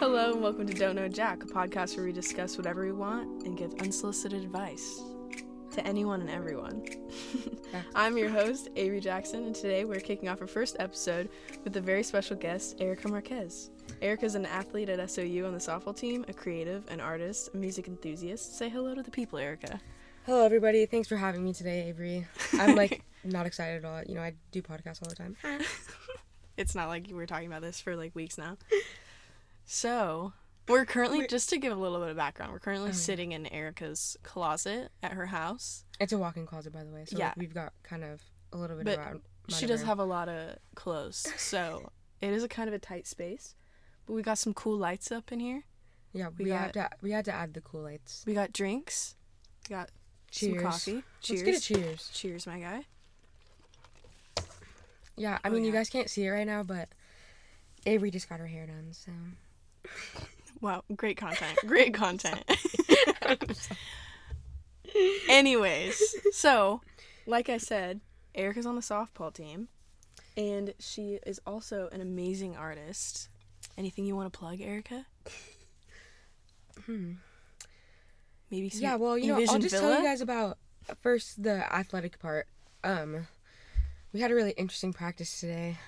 Hello and welcome to Don't Know Jack, a podcast where we discuss whatever we want and give unsolicited advice to anyone and everyone. I'm your host, Avery Jackson, and today we're kicking off our first episode with a very special guest, Erica Marquez. Erica's an athlete at SOU on the softball team, a creative, an artist, a music enthusiast. Say hello to the people, Erica. Hello, everybody. Thanks for having me today, Avery. I'm, not excited at all. You know, I do podcasts all the time. It's not like we're talking about this for, weeks now. So, we're currently, just to give a little bit of background, we're currently sitting in Erica's closet at her house. It's a walk-in closet, by the way, so we've got kind of a little bit of room. She does have a lot of clothes, so it is a kind of a tight space, but we got some cool lights up in here. Yeah, we had to add the cool lights. We got drinks. We got some coffee. Cheers. Let's get a cheers. Cheers, my guy. Yeah, I mean, you guys can't see it right now, but Avery just got her hair done, so... Wow, great content. Anyways, so like I said, Erica's on the softball team and she is also an amazing artist. Anything you want to plug, Erica? Maybe some. Yeah, well, you know, I'll just tell you guys about first the athletic part. We had a really interesting practice today.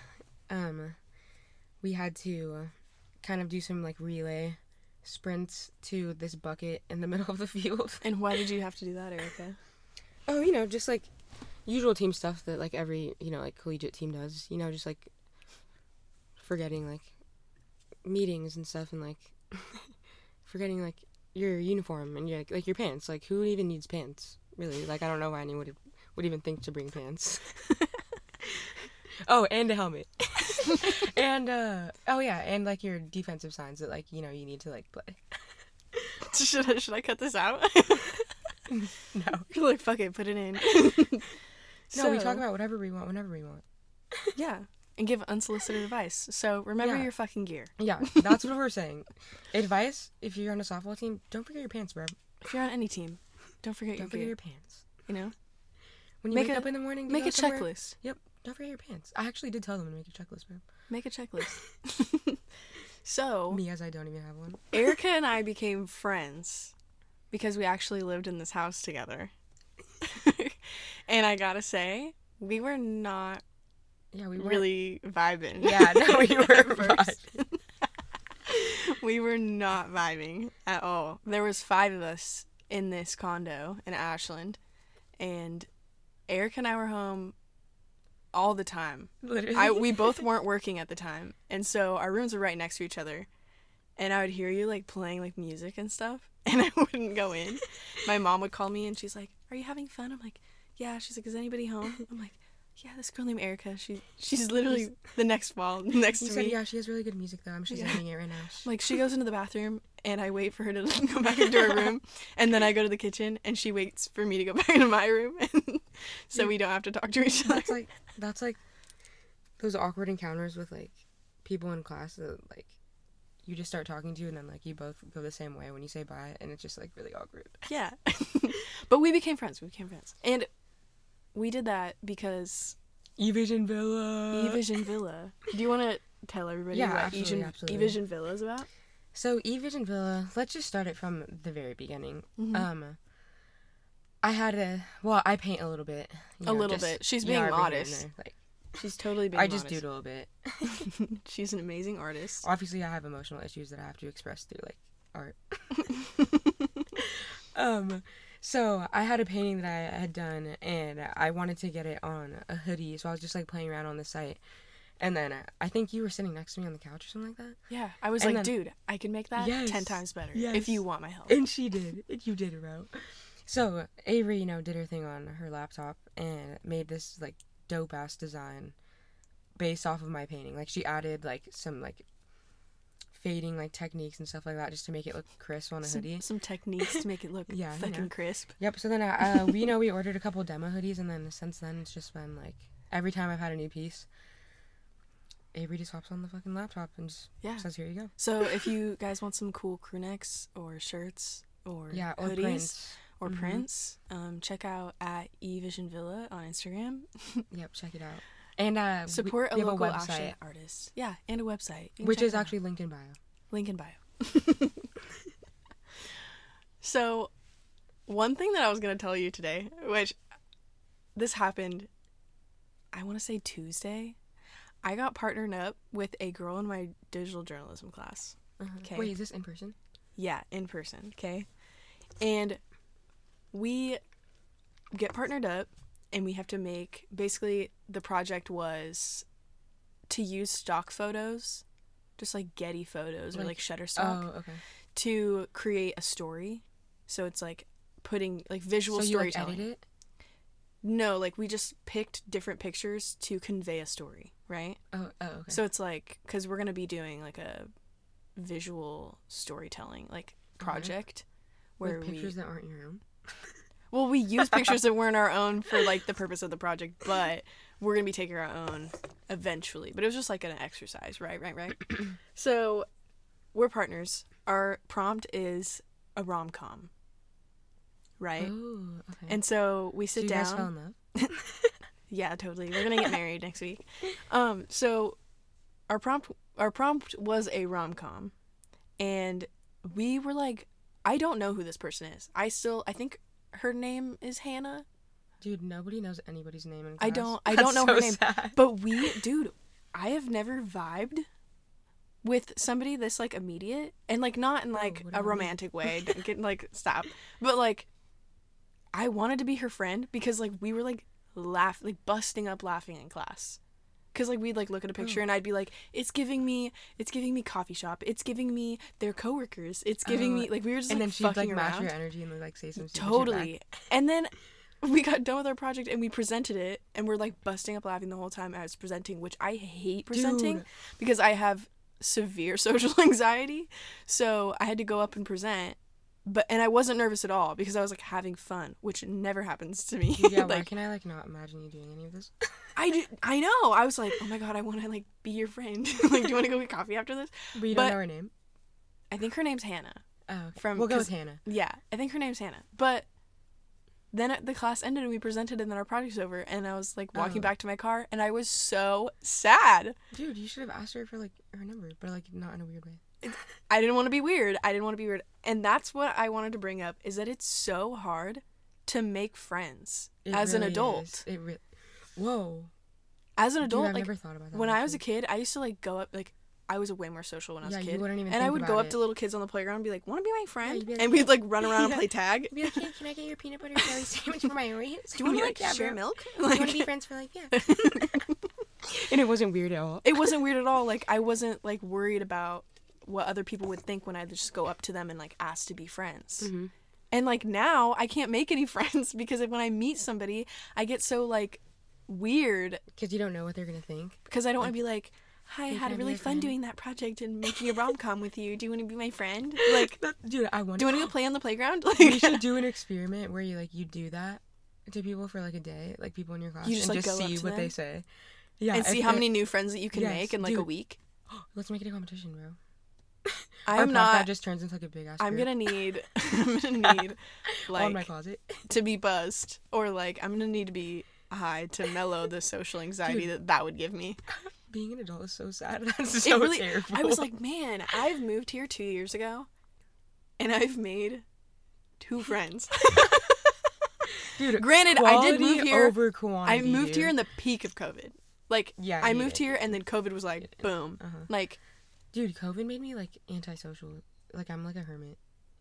We had to kind of do some relay sprints to this bucket in the middle of the field. And why did you have to do that, Erica? Oh, you know, just usual team stuff that every, collegiate team does, just forgetting meetings and stuff and forgetting your uniform and your, your pants. Who even needs pants, really? I don't know why anyone would even think to bring pants. Oh, and a helmet. And, and, your defensive signs that, you need to, play. Should I cut this out? No. You're fuck it, put it in. No, we talk about whatever we want, whenever we want. Yeah, and give unsolicited advice. So, remember your fucking gear. Yeah, that's what we're saying. Advice, if you're on a softball team, don't forget your pants, bro. If you're on any team, don't forget your pants. You know? When you wake up in the morning, make a checklist. Yep. Don't forget your pants. I actually did tell them to make a checklist, bro. Make a checklist. So... Me, as I don't even have one. Erica and I became friends because we actually lived in this house together. And I gotta say, we were not really vibing. Yeah, no, we were vibing. We were not vibing at all. There was 5 of us in this condo in Ashland. And Erica and I were home... all the time. Literally. We both weren't working at the time. And so our rooms were right next to each other. And I would hear you playing music and stuff. And I wouldn't go in. My mom would call me and she's like, "Are you having fun?" I'm like, "Yeah." She's like, "Is anybody home?" I'm like, "Yeah, this girl named Erica. She's literally the next wall next to me." Yeah, she has really good music though. I'm sure she's having it right now. She goes into the bathroom and I wait for her to go back into her room. And then I go to the kitchen and she waits for me to go back into my room. And so we don't have to talk to each other. That's those awkward encounters with people in class that you just start talking to and then you both go the same way when you say bye and it's just really awkward. Yeah. But we became friends. And we did that because... Envision Villa. Do you want to tell everybody what Envision Villa is about? So, Envision Villa, let's just start it from the very beginning. Mm-hmm. I paint a little bit. A little bit. She's being modest. She's totodally being modest. I just doodle a bit. She's an amazing artist. Obviously, I have emotional issues that I have to express through, art. So, I had a painting that I had done, and I wanted to get it on a hoodie, so I was just, playing around on the site. And then I think you were sitting next to me on the couch or something like that. Yeah. I was dude, I can make that 10 times better if you want my help. And she did. You did, bro. So Avery, did her thing on her laptop and made this, dope-ass design based off of my painting. She added, some, fading, techniques and stuff like that just to make it look crisp on a hoodie. Some techniques to make it look crisp. Yep. So then we ordered a couple demo hoodies, and then since then it's just been, every time I've had a new piece... Avery just hops on the fucking laptop and just says, "Here you go." So if you guys want some cool crew necks or shirts or hoodies prints, check out at Envision Villa on Instagram. Yep, check it out. And support a local Ashland artist. Yeah, and a website, which is actually linked in bio. So, one thing that I was going to tell you today, which this happened, I want to say Tuesday, I got partnered up with a girl in my digital journalism class. Okay. Wait, is this in person? Yeah, in person, okay? And we get partnered up, and we have to make, basically, the project was to use stock photos, just like Getty photos or like Shutterstock, to create a story. So it's like putting, like, visual storytelling. So you, like, edit it? No, like, we just picked different pictures to convey a story, right? Oh, okay. So it's like, because we're going to be doing, like, a visual storytelling, like, project. Where with pictures that aren't your own? Well, we use pictures that weren't our own for, like, the purpose of the project, but we're going to be taking our own eventually. But it was just, like, an exercise, right? So, we're partners. Our prompt is a rom-com, right? Ooh, okay. And so, we sit down. So, you guys fell in love? Yeah, totally. We're going to get married next week. So, our prompt was a rom-com, and we were like, I don't know who this person is. I think... her name is Hannah. Dude, nobody knows anybody's name in class. I don't know her name. Sad. But I have never vibed with somebody this, like, immediate. And, like, not in, like, a romantic way. Stop. But, like, I wanted to be her friend because, like, we were, like, busting up laughing in class. Because, like, we'd, like, look at a picture and I'd be like, it's giving me coffee shop. It's giving me their coworkers. It's giving me, like, we were just, and like, fucking around. And then she'd, like, match your energy and, like, say something. Totally. And then we got done with our project and we presented it. And we're, like, busting up laughing the whole time I was presenting, which I hate presenting. Dude. Because I have severe social anxiety. So I had to go up and present. And I wasn't nervous at all because I was, like, having fun, which never happens to me. Yeah, like, why can I, like, not imagine you doing any of this? I know. I was like, oh, my God, I want to, like, be your friend. Like, do you want to go get coffee after this? But you don't know her name? I think her name's Hannah. Oh, okay. We'll go with Hannah. Yeah, I think her name's Hannah. But then the class ended and we presented and then our project's over. And I was, like, walking back to my car and I was so sad. Dude, you should have asked her for, like, her number, but, like, not in a weird way. I didn't want to be weird. And that's what I wanted to bring up, is that it's so hard to make friends as an adult. It really is. Whoa. As an adult, dude, I've never thought about that. When I was a kid, I used to, like, go up, like, I was way more social when I was a kid. You wouldn't even and I would go up to little kids on the playground and be like, want to be my friend? Yeah, like, and we'd, like, run around and play tag. Be like, hey, can I get your peanut butter jelly sandwich for my Oreos? Do you want to, like, share milk? Like, do you want to be friends for life? Yeah. And it wasn't weird at all. Like, I wasn't, like, worried about what other people would think when I just go up to them and, like, ask to be friends. Mm-hmm. And, like, now I can't make any friends because when I meet somebody, I get so, like, weird. Because you don't know what they're going to think. Because I don't want to be like, hi, I had really fun doing that project and making a rom-com with you. Do you want to be my friend? Like, dude, I wonder. Do you want to go play on the playground? Like, we should do an experiment where you, like, you do that to people for, like, a day, like, people in your class, you just, and like, just go see what they say. Yeah. And see how many new friends that you can make in, like, a week. Let's make it a competition, bro. I'm not. That just turns into, like, a big ass. I'm gonna need like, on my closet to be buzzed, or, like, I'm gonna need to be high to mellow the social anxiety that would give me. Being an adult is so sad. That's so terrible. I was like, man, I've moved here 2 years ago, and I've made 2 friends. Dude, granted, I did move here. Over quantity, I moved here in the peak of COVID. Like, yeah, I moved here, and then COVID was like, boom, like. Dude, COVID made me, like, antisocial. Like, I'm, like, a hermit.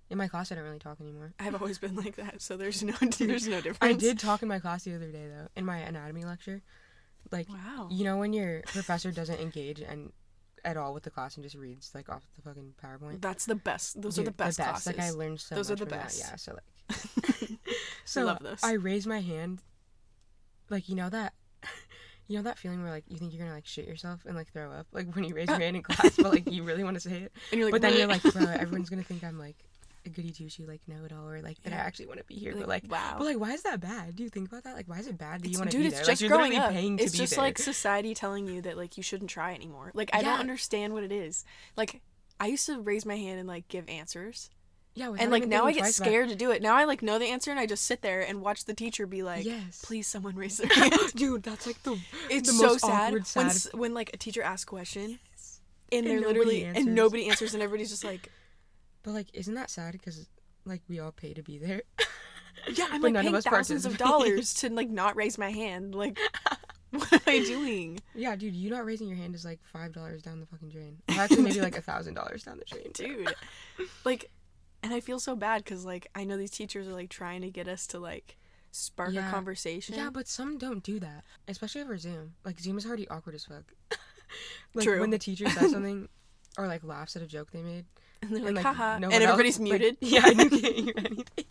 In my class, I don't really talk anymore. I've always been like that, so there's no difference. I did talk in my class the other day, though, in my anatomy lecture. Like, wow. You know when your professor doesn't engage at all with the class and just reads, like, off the fucking PowerPoint? That's the best. Those are the best classes. Like, I learned so much from that. Yeah, so, like. So, I love those. I raised my hand. Like, you know that feeling where, like, you think you're gonna, like, shit yourself and, like, throw up, like, when you raise your hand in class, but, like, you really want to say it, and you're like, but then you're like, bro, everyone's gonna think I'm, like, a goody two shoe, like, know it all, or, like, that I actually want to be here, but, like, wow, but, like, why is that bad? Do you think about that? Like, why is it bad that you want to be there? Dude, it's just growing up. It's just like society telling you that, like, you shouldn't try anymore. Like, I don't understand what it is. Like, I used to raise my hand and, like, give answers. Yeah, and, like, now I get scared to do it. Now I, like, know the answer, and I just sit there and watch the teacher be like, yes, please, someone raise their hand. Dude, that's, like, the so most sad. Awkward, sad. When, like, a teacher asks a question, and nobody answers, and everybody's just like, But, like, isn't that sad? Because, like, we all pay to be there. Yeah, I'm, like, paying thousands of dollars to, like, not raise my hand. Like, what am I doing? Yeah, dude, you not raising your hand is, like, $5 down the fucking drain. Well, actually, maybe, like, $1,000 down the drain. Dude. Like, and I feel so bad because, like, I know these teachers are, like, trying to get us to, like, spark a conversation. Yeah, but some don't do that. Especially over Zoom. Like, Zoom is already awkward as fuck. Like, true. When the teacher says something or, like, laughs at a joke they made. And they're like, haha. No, and everybody's else, muted. Like, yeah, and you can't hear anything.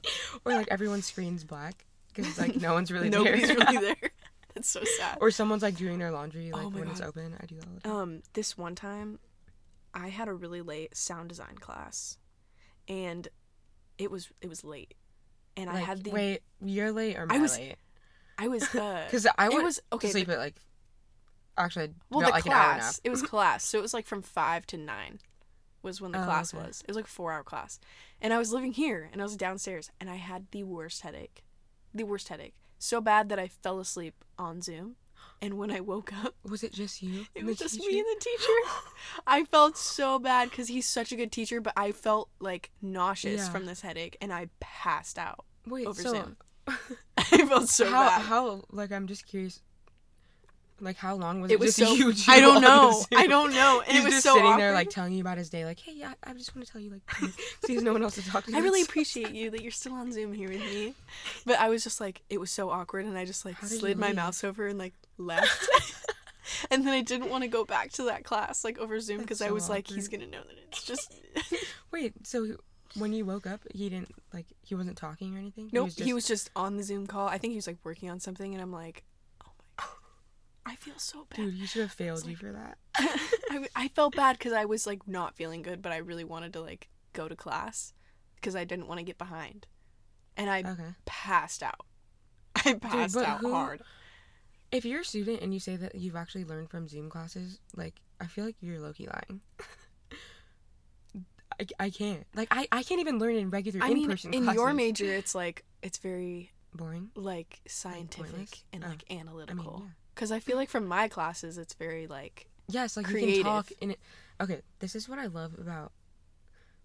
Or, like, everyone's screen's black because, like, no one's really Nobody's really there. That's so sad. Or someone's, like, doing their laundry, like, when it's open. I do that all the time. This one time, I had a really late sound design class. And it was late. And like, I had the... Wait, you're late or late? I was... Because I went to sleep at, like... Actually, well, the like class, an hour nap. It was class. So it was, like, from 5 to 9 was when the class was. It was, like, a 4-hour class. And I was living here, and I was downstairs, and I had the worst headache. The worst headache. So bad that I fell asleep on Zoom. And when I woke up... Was it just you? It was just me and the teacher. I felt so bad because he's such a good teacher, but I felt, like, nauseous from this headache, and I passed out over Zoom. I felt so bad. How, like, I'm just curious... Like, how long was it? It was just so... huge. I don't know. And he's it was so awkward. He's just sitting there, like, telling you about his day. Like, hey, yeah, I just want to tell you, like, please. So there's no one else to talk to. I really appreciate you that you're still on Zoom here with me. But I was just, like, it was so awkward. And I just, like, slid my mouse over and, like, left. And then I didn't want to go back to that class, like, over Zoom. Because I was awkward. Like, he's going to know that it's just... Wait, so when you woke up, he didn't, like, he wasn't talking or anything? Nope, he was just on the Zoom call. I think he was, like, working on something. And I'm like... I feel so bad. Dude, you should have failed you for that. I felt bad because I was, like, not feeling good, but I really wanted to, like, go to class because I didn't want to get behind. And I passed out. I passed out hard. If you're a student and you say that you've actually learned from Zoom classes, like, I feel like you're low-key lying. I can't. Like, I can't even learn in regular in-person classes. I mean, in your major, it's, like, it's very... Boring? Like, scientific and, like, analytical. I mean, yeah. Because I feel like from my classes, it's very, like, yes, like, creative. You can talk in it. Okay, this is what I love about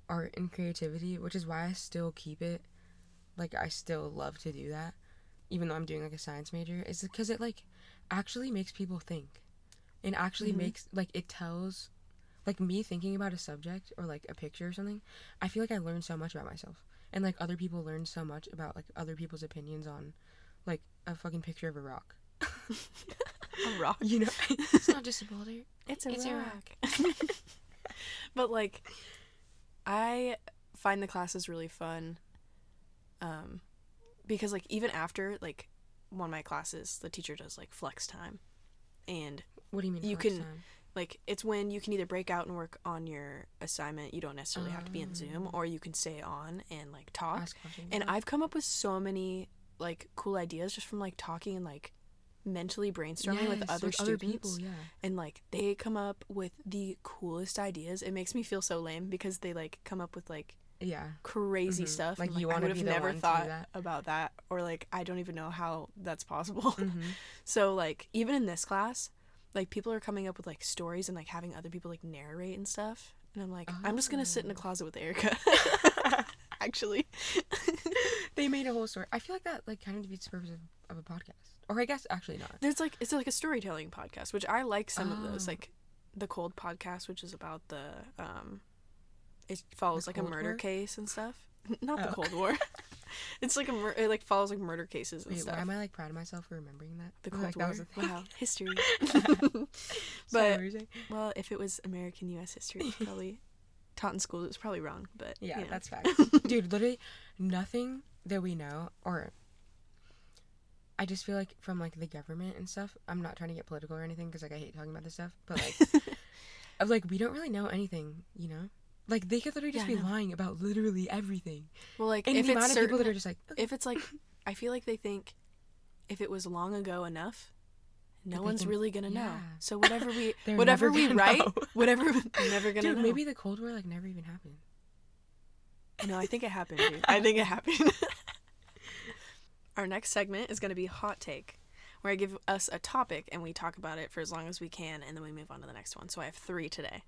art and creativity, which is why I still keep it. Like, I still love to do that, even though I'm doing, like, a science major. It's because it, like, actually makes people think. And actually makes, like, it tells, like, me thinking about a subject or, like, a picture or something. I feel like I learn so much about myself. And, like, other people learn so much about, like, other people's opinions on, like, a fucking picture of a rock. A rock, you know. It's not just a boulder, it's a rock. But, like, I find the classes really fun because, like, even after, like, one of my classes, the teacher does, like, flex time. And what do you mean you flex time? Like, it's when you can either break out and work on your assignment. You don't necessarily have to be in Zoom, or you can stay on and, like, talk. And I've come up with so many, like, cool ideas just from, like, talking and, like, mentally brainstorming with other students. People, and, like, they come up with the coolest ideas. It makes me feel so lame because they, like, come up with, like, crazy stuff. Like, and, like, you want to be the one to do that. I would have never thought about that, or, like, I don't even know how that's possible. So, like, even in this class, like, people are coming up with, like, stories and, like, having other people, like, narrate and stuff. And I'm like, I'm just gonna sit in a closet with Erica. Actually. They made a whole story. I feel like that, like, kind of defeats the purpose of a podcast. Or I guess actually not. There's, like, it's, like, a storytelling podcast, which I like some of those, like the Cold podcast, which is about the it follows, like, a murder case and stuff. Not the Cold War. It's like it, like, follows, like, murder cases and stuff. Why am I, like, proud of myself for remembering that? The Cold War. That was a thing. Wow, history. But well, if it was American U.S. history, it was probably taught in school. It was probably wrong, but yeah, you know. That's facts. Dude, literally nothing that we know, or I just feel like from, like, the government and stuff. I'm not trying to get political or anything because, like, I hate talking about this stuff, but, like, of, like, we don't really know anything, you know. Like, they could literally just be lying about literally everything. Well, like, and if the amount of people that are just like, okay. If it's, like, I feel like they think if it was long ago enough, no one's really gonna know. So whatever we write, we're never gonna know. Dude, maybe the Cold War, like, never even happened. No, I think it happened, dude. I think it happened. Our next segment is gonna be Hot Take, where I give us a topic and we talk about it for as long as we can, and then we move on to the next one. So I have 3 today.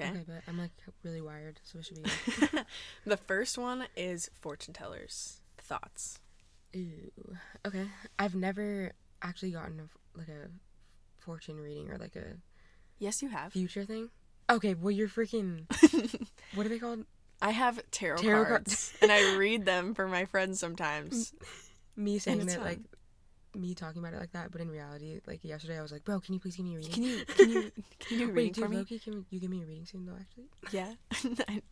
Okay, but I'm like really wired, so it should be good. The first one is fortune tellers. Thoughts? Ooh. Okay. I've never actually gotten a fortune reading or like a... Yes, you have. Future thing? Okay, well, you're freaking... What are they called? I have tarot cards. And I read them for my friends sometimes. Me saying it fun. Like... Me talking about it like that, but in reality, like yesterday, I was like, "Bro, can you please give me a reading? Can you do a reading for me? Loki, can you give me a reading soon, though? Actually, yeah,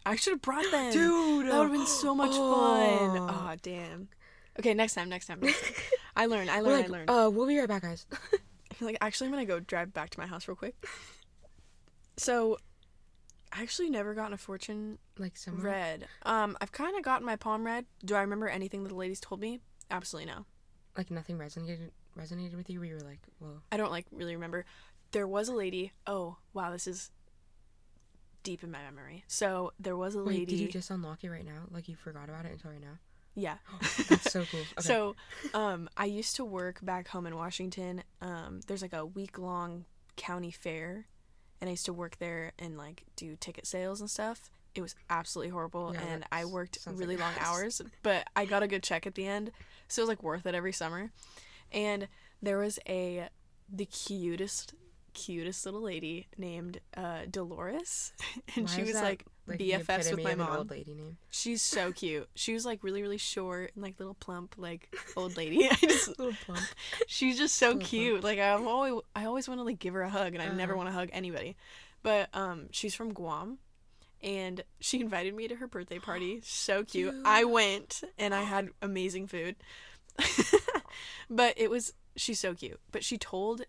I should have brought them, dude. That would have been so much fun. Oh, damn. Okay, next time. I learned. We'll be right back, guys. Like, actually, I'm gonna go drive back to my house real quick. So, I actually never gotten a fortune like somewhere read. I've kind of gotten my palm read. Do I remember anything that the ladies told me? Absolutely no. Like, nothing resonated with you where you were like, well... I don't, like, really remember. There was a lady... Oh, wow, this is deep in my memory. So, there was a lady... Wait, did you just unlock it right now? Like, you forgot about it until right now? Yeah. That's so cool. Okay. So, I used to work back home in Washington. There's, like, a week-long county fair. And I used to work there and, like, do ticket sales and stuff. It was absolutely horrible, yeah, and I worked really long hours, but I got a good check at the end, so it was, like, worth it every summer. And there was the cutest little lady named Dolores, and why she was, that, like BFFs with my mom. Old lady name? She's so cute. She was, like, really, really short and, like, little plump, like, old lady. Little plump. She's just so little cute. Plump. Like, I always want to, like, give her a hug, and I never want to hug anybody. But she's from Guam. And she invited me to her birthday party. So cute. Dude. I went, and I had amazing food. But she's so cute. But she told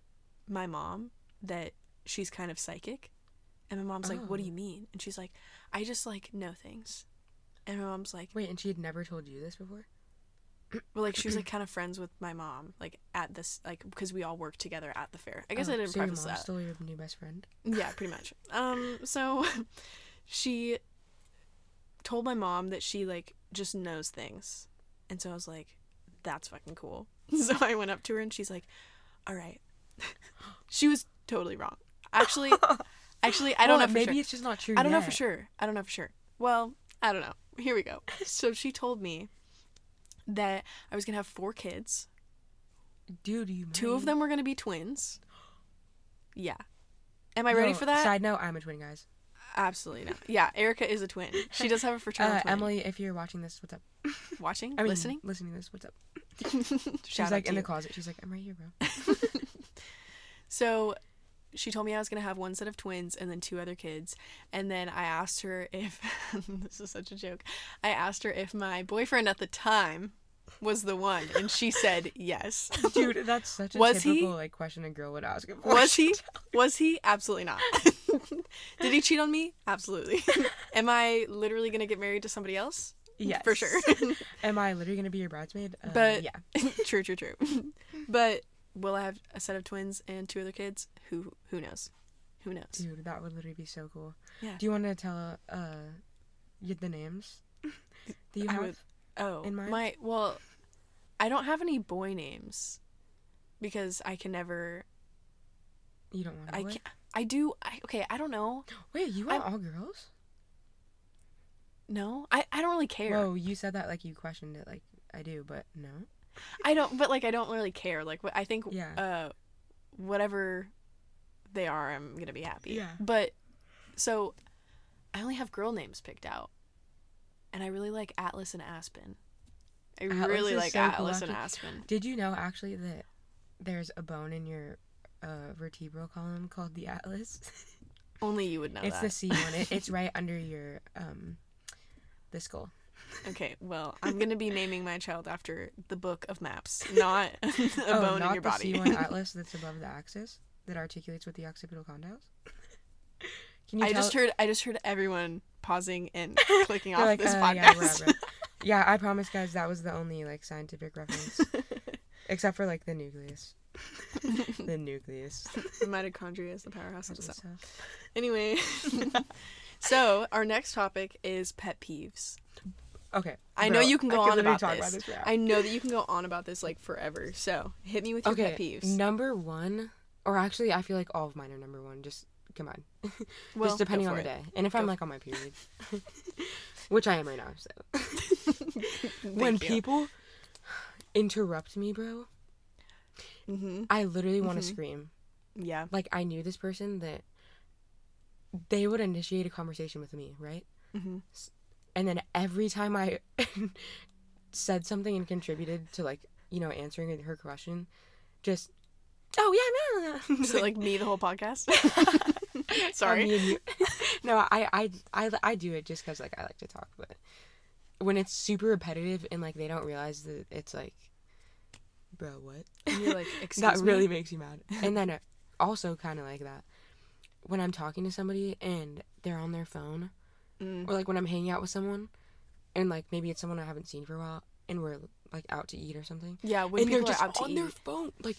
my mom that she's kind of psychic. And my mom's like, what do you mean? And she's like, I just, like, know things. And my mom's like... Wait, and she had never told you this before? Well, like, she was, like, kind of friends with my mom, like, at this, like, because we all worked together at the fair. I guess I didn't so preface that. So your mom's still your new best friend? Yeah, pretty much. So... She told my mom that she, like, just knows things. And so I was like, that's fucking cool. So I went up to her and she's like, all right. She was totally wrong. Actually, I don't know for sure. Maybe it's just not true yet. I don't know for sure. Well, I don't know. Here we go. So she told me that I was going to have 4 kids. Dude, you mean? 2 of them were going to be twins. Yeah. Am I ready for that? Side note, I'm a twin, guys. Absolutely not. Yeah, Erica is a twin. She does have a fraternal twin. Emily, if you're watching this, what's up? Listening to this, what's up? She's like in the closet. She's like, I'm right here, bro. So she told me I was going to have 1 set of twins and then 2 other kids. And then I asked her if, this is such a joke, I asked her if my boyfriend at the time was the one. And she said yes. Dude, that's such a typical like question a girl would ask. Was he? Absolutely not. Did he cheat on me? Absolutely. Am I literally going to get married to somebody else? Yes. For sure. Am I literally going to be your bridesmaid? But yeah. True. But will I have a set of twins and 2 other kids? Who knows? Who knows? Dude, that would literally be so cool. Yeah. Do you want to tell the names that you have in mind? Well, I don't have any boy names because I can never... You don't want to I don't know. Wait, you want all girls? No, I don't really care. Whoa, you said that like you questioned it like I do, but no. I don't really care. Like, I think whatever they are, I'm going to be happy. Yeah. But, so, I only have girl names picked out. And I really like Atlas and Aspen. Did you know, actually, that there's a bone in your... vertebral column called the Atlas. Only you would know it's that. It's the C one. It's right under your the skull. Okay, well, I'm gonna be naming my child after the book of maps, not a bone in your body. Not the C1 Atlas that's above the axis that articulates with the occipital condyles. Can you I just heard everyone pausing and clicking off like, this podcast. Yeah, yeah, I promise, guys, that was the only like scientific reference, except for like the nucleus. The nucleus. The mitochondria is the powerhouse of the cell. Anyway, so our next topic is pet peeves. Okay. I know that you can go on about this like forever. So hit me with your pet peeves. Number 1, or actually I feel like all of mine are number 1 just come on. Well, just depending on the day. And if I'm like on my period, which I am right now, so. When people interrupt me, bro, I literally want to scream. Yeah. Like, I knew this person that they would initiate a conversation with me, right? And then every time I said something and contributed to, like, you know, answering her question, just, oh, yeah, no, no. So, like, me the whole podcast? Sorry. No, I do it just because, like, I like to talk, but when it's super repetitive and, like, they don't realize that it's, like, bro, what? And you're like, excuse me? That really makes you mad. And then also kind of like that, when I'm talking to somebody and they're on their phone, or, like, when I'm hanging out with someone, and, like, maybe it's someone I haven't seen for a while, and we're, like, out to eat or something. Yeah, when people are out to eat. And they're just on their phone.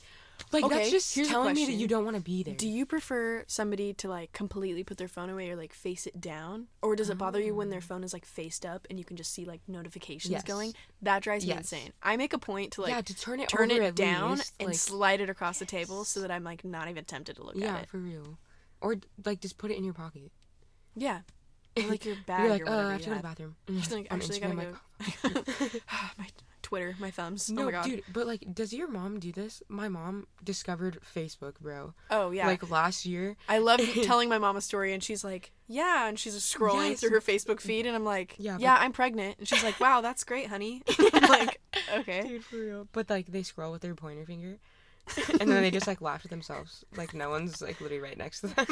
Like okay, that's just telling me that you don't want to be there. Do you prefer somebody to, like, completely put their phone away or, like, face it down? Or does it bother you when their phone is, like, faced up and you can just see, like, notifications going? That drives me insane. I make a point to, like, to turn it down least, and like, slide it across the table so that I'm, like, not even tempted to look at it. Yeah, for real. Or, like, just put it in your pocket. Yeah. Or, like, your bag you're like, or whatever I have to go to the bathroom. Just, like, actually gotta go. My Twitter, my thumbs. No, oh my God. Dude, but, like, does your mom do this? My mom discovered Facebook, bro. Oh, yeah. Like, last year. I love telling my mom a story, and she's like, yeah, and she's just scrolling through her Facebook feed, and I'm like, yeah, I'm pregnant. And she's like, wow, that's great, honey. I'm like, okay. Dude, for real. But, like, they scroll with their pointer finger, and then they just, like, laugh at themselves. Like, no one's, like, literally right next to them.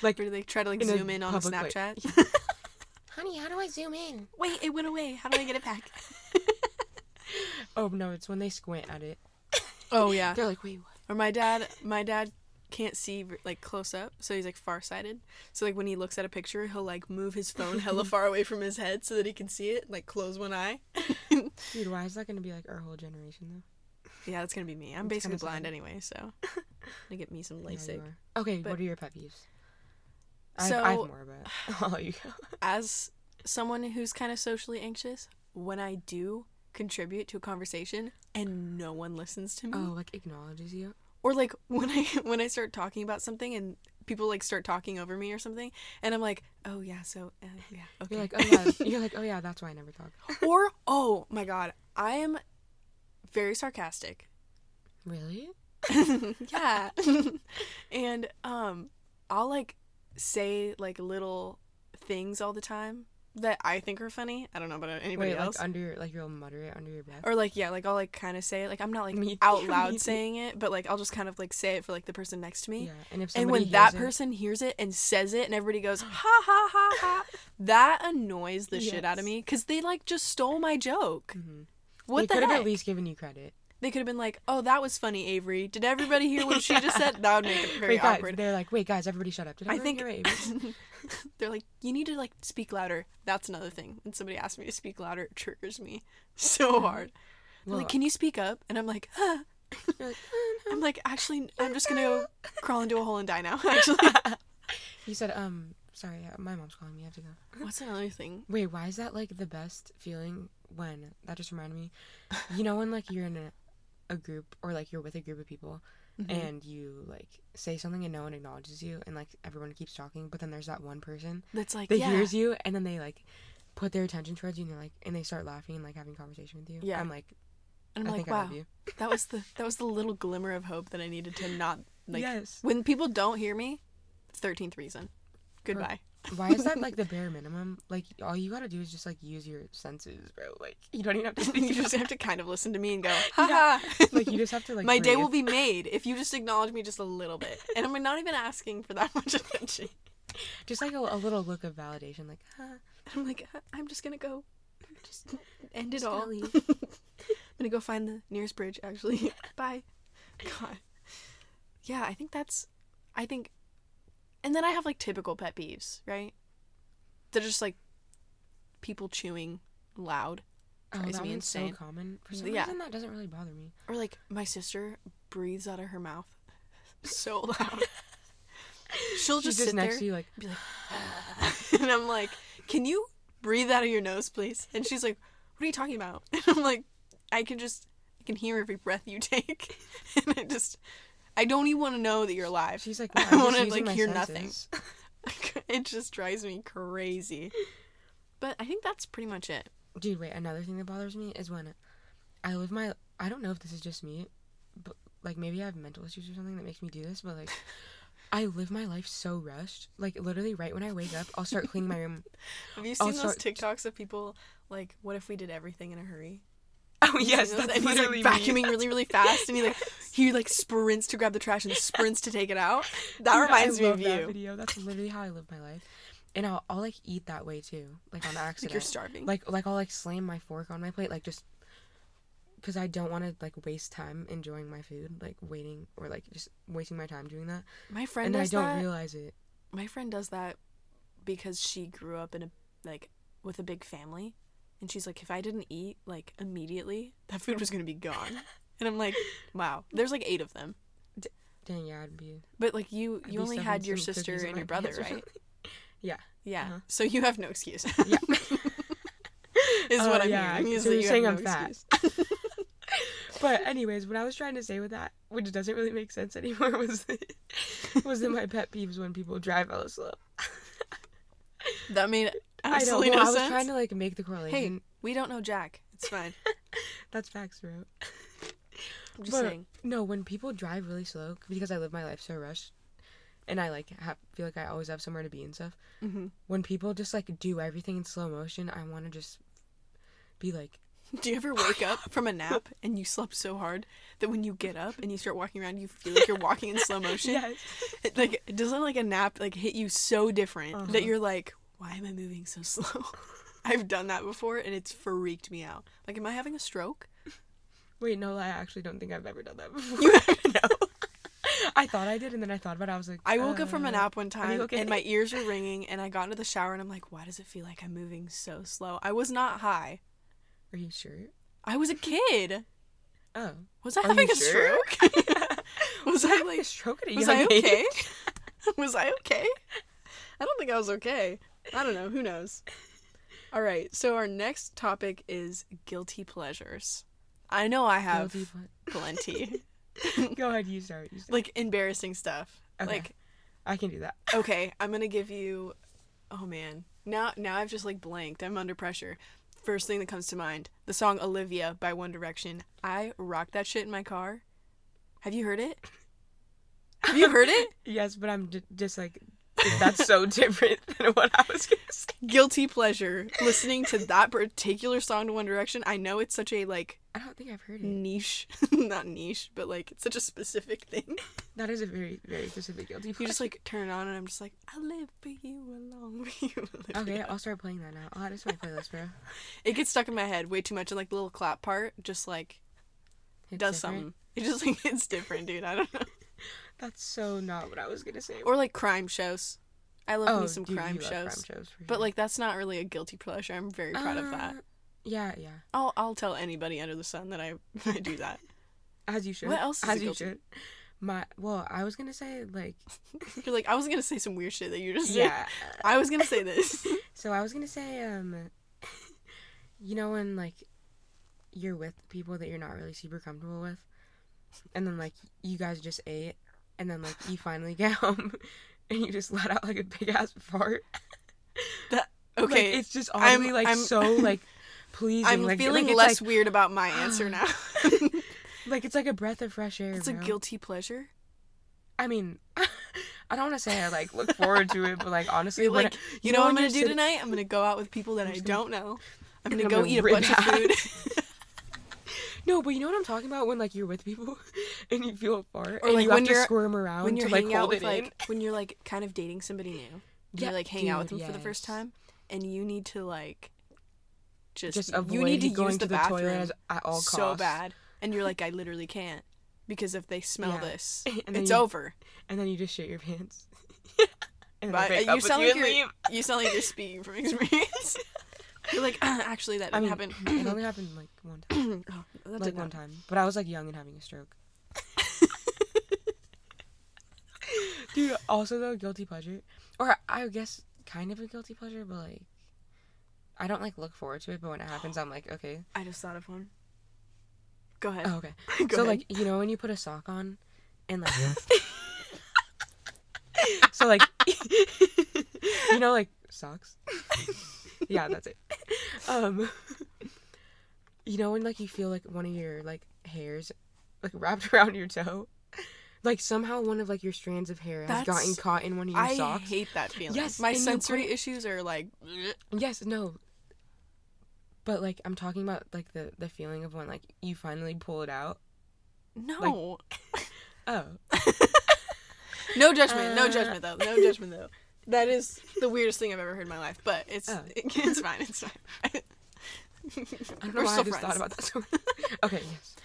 Like, or do they try to, like, zoom in on Snapchat? Honey, how do I zoom in? Wait, it went away. How do I get it back? Oh, no, it's when they squint at it. Oh, yeah. They're like, wait, what? Or my dad can't see, like, close up, so he's, like, farsighted. So, like, when he looks at a picture, he'll, like, move his phone hella far away from his head so that he can see it, like, close one eye. Dude, why is that going to be, like, our whole generation, though? Yeah, that's going to be me. I'm basically blind anyway, so I'm going to get me some LASIK. Okay, but what are your pet peeves? So, I have more, but I'll you go. As someone who's kind of socially anxious, when I do contribute to a conversation and no one listens to me. Oh, like, acknowledges you? Or, like, when I start talking about something and people, like, start talking over me or something, and I'm like, oh, yeah, so, yeah, okay. You're like, oh, yeah, that's why I never talk. Or, oh, my God, I am very sarcastic. Really? Yeah. And, I'll, like, say, like, little things all the time that I think are funny. I don't know about anybody else. Like, under, like, you'll mutter it under your breath? Or, like, yeah, like, I'll, like, kind of say it. Like, I'm not, like, out loud saying it, but, like, I'll just kind of, like, say it for, like, the person next to me. Yeah, and if somebody when that person hears it and says it and everybody goes, ha, ha, ha, ha, that annoys the shit out of me because they, like, just stole my joke. Mm-hmm. What the heck? They could have at least given you credit. They could have been like, oh, that was funny, Avery. Did everybody hear what she just said? That would make it very awkward. They're like, wait, guys, everybody shut up. Did everybody hear Avery? They're like, you need to, like, speak louder. That's another thing. When somebody asks me to speak louder, it triggers me so hard. They're like, can you speak up? And I'm like, huh. You're like, oh, no. I'm like, actually, I'm just going to go crawl into a hole and die now, actually. You said, sorry, my mom's calling me. I have to go. What's another thing? Wait, why is that, like, the best feeling when? That just reminded me. You know when, like, you're in a group or, like, you're with a group of people and you, like, say something and no one acknowledges you and, like, everyone keeps talking, but then there's that one person that's like that hears you and then they, like, put their attention towards you and they're like, and they start laughing and, like, having conversation with you. Yeah, I'm like wow, I love you. that was the little glimmer of hope that I needed to not, like, when people don't hear me. 13th reason, goodbye. Why is that, like, the bare minimum? Like, all you gotta do is just, like, use your senses, bro. Like, you don't even have to speak. You just have to kind of listen to me and go, ha ha. Like, you just have to, like, my day will be made if you just acknowledge me just a little bit. And I'm not even asking for that much attention. Just, like, a little look of validation, like, ha. And I'm like, I'm just gonna go. Just end it all. I'm gonna go find the nearest bridge, actually. Bye. God. Yeah, I think... And then I have, like, typical pet peeves, right? They're just, like, people chewing loud. Drives me insane. Oh, that one's so common. For some reason, that doesn't really bother me. Or, like, my sister breathes out of her mouth so loud. She'll just sit next there to you, like, and be like, and I'm like, can you breathe out of your nose, please? And she's like, what are you talking about? And I'm like, I can hear every breath you take. And I just... I don't even want to know that you're alive. She's like, I want to like hear senses. Nothing. It just drives me crazy. But I think that's pretty much it. Dude, wait, another thing that bothers me is when I live my... I don't know if this is just me, but, like, maybe I have mental issues or something that makes me do this, but, like, I live my life so rushed. Like, literally, right when I wake up, I'll start cleaning my room. Have you seen those TikToks of people, like, what if we did everything in a hurry? Oh, yes, that's and literally he's, like, vacuuming really, really fast, and he sprints to grab the trash and sprints to take it out. That reminds me of you. I love that video. That's literally how I live my life. And I'll like eat that way too, like on accident. Like you're starving. Like I'll like slam my fork on my plate, like just because I don't want to like waste time enjoying my food, like waiting or like just wasting my time doing that. My friend does that. And I don't realize it. My friend does that because she grew up in a like with a big family, and she's like, if I didn't eat like immediately, that food was gonna be gone. And I'm like, wow, there's like 8 of them. Dang, yeah, I'd be. But like you only had your sister and your brother, right? Yeah. Uh-huh. So you have no excuse. Yeah. Is what I'm hearing. So you're saying I'm fat. But anyways, what I was trying to say with that, which doesn't really make sense anymore, was that my pet peeves when people drive hella slow. That made absolutely no sense. I was trying to like make the correlation. Hey, we don't know Jack. It's fine. That's facts, bro. I'm just saying. No, when people drive really slow, because I live my life so rushed, and I, like, feel like I always have somewhere to be and stuff. Mm-hmm. When people just, like, do everything in slow motion, I want to just be, like... Do you ever wake up from a nap and you slept so hard that when you get up and you start walking around, you feel like you're walking in slow motion? Yes. It, like, doesn't, like, a nap, like, hit you so different that you're like, why am I moving so slow? I've done that before, and it's freaked me out. Like, am I having a stroke? Wait, no, I actually don't think I've ever done that before. You haven't? No. I thought I did, and then I thought about it. I was like, I woke up from a nap one time, okay? And my ears were ringing, and I got into the shower, and I'm like, why does it feel like I'm moving so slow? I was not high. Are you sure? I was a kid. Oh. Was I having a stroke? Was I like a stroke at a young age? Was I okay? Was I okay? I don't think I was okay. I don't know. Who knows? All right. So our next topic is guilty pleasures. I know I have plenty. Go ahead, you start. Like, embarrassing stuff. Okay. Like, I can do that. Okay, I'm gonna give you... Oh, man. Now I've just, like, blanked. I'm under pressure. First thing that comes to mind, the song Olivia by One Direction. I rock that shit in my car. Have you heard it? Yes, but I'm just, like... That's so different than what I was gonna say. Guilty pleasure. Listening to that particular song to One Direction. I know it's such a, like... I don't think I've heard it. Niche. Not niche, but, like, it's such a specific thing. That is a very, very specific guilty pleasure. You just, like, turn it on and I'm just like, I live for you along with you. Okay, I'll start playing that now. I'll add it to my playlist, bro. It gets stuck in my head way too much. And, like, the little clap part just, like, it's does different. Something. It just, like, it's different, dude. I don't know. That's so not what I was gonna say. Or like crime shows. I love me some crime shows. Love crime shows for sure. But like that's not really a guilty pleasure. I'm very proud of that. Yeah. I'll tell anybody under the sun that I do that. As you should. What else? As you should. I was gonna say like you're like I was gonna say some weird shit that you just said. Yeah. I was gonna say this. So I was gonna say you know when like you're with people that you're not really super comfortable with, and then like you guys just ate. And then, like, you finally get home, and you just let out, like, a big-ass fart. Okay. Like, it's just oddly, like, so, like, pleasing. I'm like, feeling like, less like, weird about my answer now. Like, it's like a breath of fresh air, It's a guilty pleasure? I mean, I don't want to say I, like, look forward to it, but, like, honestly. You're like, you know what I'm going to do tonight? I'm going to go out with people that I don't know. I'm going to go eat a bunch of food. No, but you know what I'm talking about when, like, you're with people and you feel a fart or, like, and you have to squirm around when you're to, like, hold it in. Like, when you're, like, kind of dating somebody new. Yeah, you, like, hang out with them for the first time and you need to, like, just avoid you need to going use to the bathroom toilet at all costs. So bad. And you're like, I literally can't because if they smell this, it's over. And then you just shit your pants. And then break up with you and leave. You sound like you're speaking from experience. You're like, actually, that didn't happen. It only happened, like, one time. One time. But I was, like, young and having a stroke. Dude, also, though, guilty pleasure. Or, I guess, kind of a guilty pleasure, but, like, I don't, like, look forward to it, but when it happens, I'm like, okay. I just thought of one. Go ahead. Oh, okay. Go ahead. Like, you know when you put a sock on and like so like you know, like socks. Yeah, that's it. You know when like you feel like one of your like hairs like wrapped around your toe? Like somehow one of like your strands of hair has gotten caught in one of your socks. I hate that feeling. Yes, my sensory issues are like yes, no. But like I'm talking about like the feeling of when like you finally pull it out. No. Like, oh. No judgment. No judgment though. That is the weirdest thing I've ever heard in my life, but it's fine. It's fine. I don't know why I just thought about that. Okay. Yes.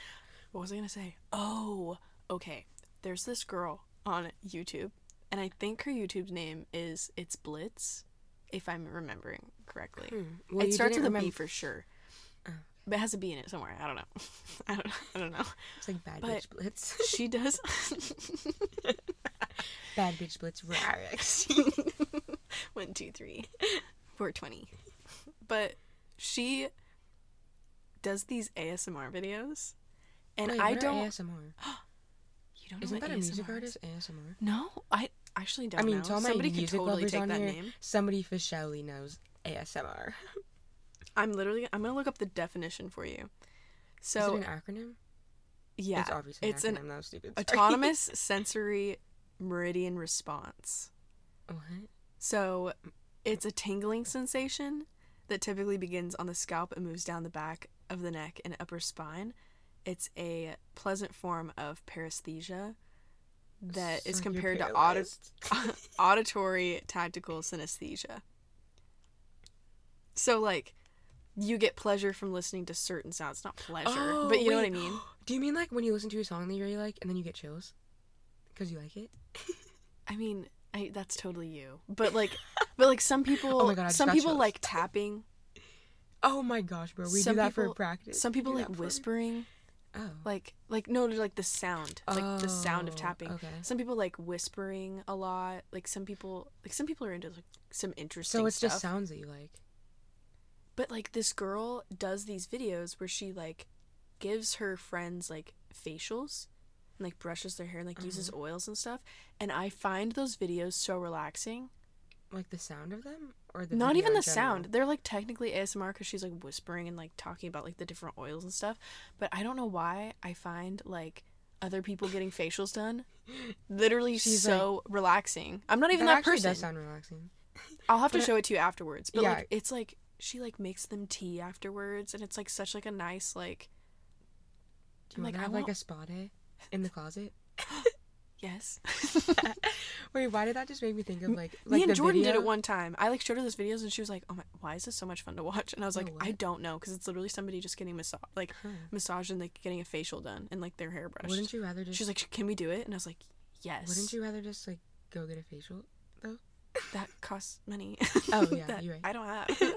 What was I gonna say? Oh. Okay. There's this girl on YouTube, and I think her YouTube name is It's Blitz, if I'm remembering correctly. Well, it starts with a B for sure. But it has a B in it somewhere. I don't know. I don't know. It's like Bad Bitch Blitz. She does. Bad Bitch Blitz. RX. 1, 2, 3. 420. But she does these ASMR videos, and wait, I don't. ASMR? Isn't that a music artist? ASMR? No, I actually don't know. I mean, to all my music lovers take that name. Somebody for surely knows ASMR. I'm going to look up the definition for you. So, is it an acronym? Yeah. It's obviously an acronym. That was stupid. Sorry. Autonomous Sensory Meridian Response. What? So, it's a tingling sensation that typically begins on the scalp and moves down the back of the neck and upper spine. It's a pleasant form of paresthesia that is compared to auditory tactical synesthesia. So, like, you get pleasure from listening to certain sounds. Not pleasure, but you know what I mean? Do you mean, like, when you listen to a song that you really like and then you get chills? Because you like it? I mean, that's totally you. But like, some people, oh my God, some people like tapping. Oh, my gosh, bro. We do that for practice. Some people like whispering. Oh. Like no, like the sound. Like the sound of tapping. Okay. Some people like whispering a lot. Like some people are into like some interesting stuff. So it's just sounds that you like. But like this girl does these videos where she like gives her friends like facials and like brushes their hair and like uses oils and stuff, and I find those videos so relaxing. Like the sound of them? Or the not even the sound. They're like technically ASMR because she's like whispering and like talking about like the different oils and stuff. But I don't know why I find like other people getting facials done literally so like, relaxing. I'm not even that person. That does sound relaxing. I'll have to show it to you afterwards. But yeah. Like it's like she like makes them tea afterwards, and it's like such like a nice like. Do you like have like a spa day in the closet? Yes. Wait, why did that just make me think of like me and Jordan video? Did it one time. I like showed her those videos and she was like, "Oh my, why is this so much fun to watch?" And I was like, "I don't know, because it's literally somebody just getting massaged and like getting a facial done and like their hair brushed." Wouldn't you rather just? She's like, "Can we do it?" And I was like, "Yes." Wouldn't you rather just like go get a facial though? That costs money. Oh yeah, you're right. I don't have.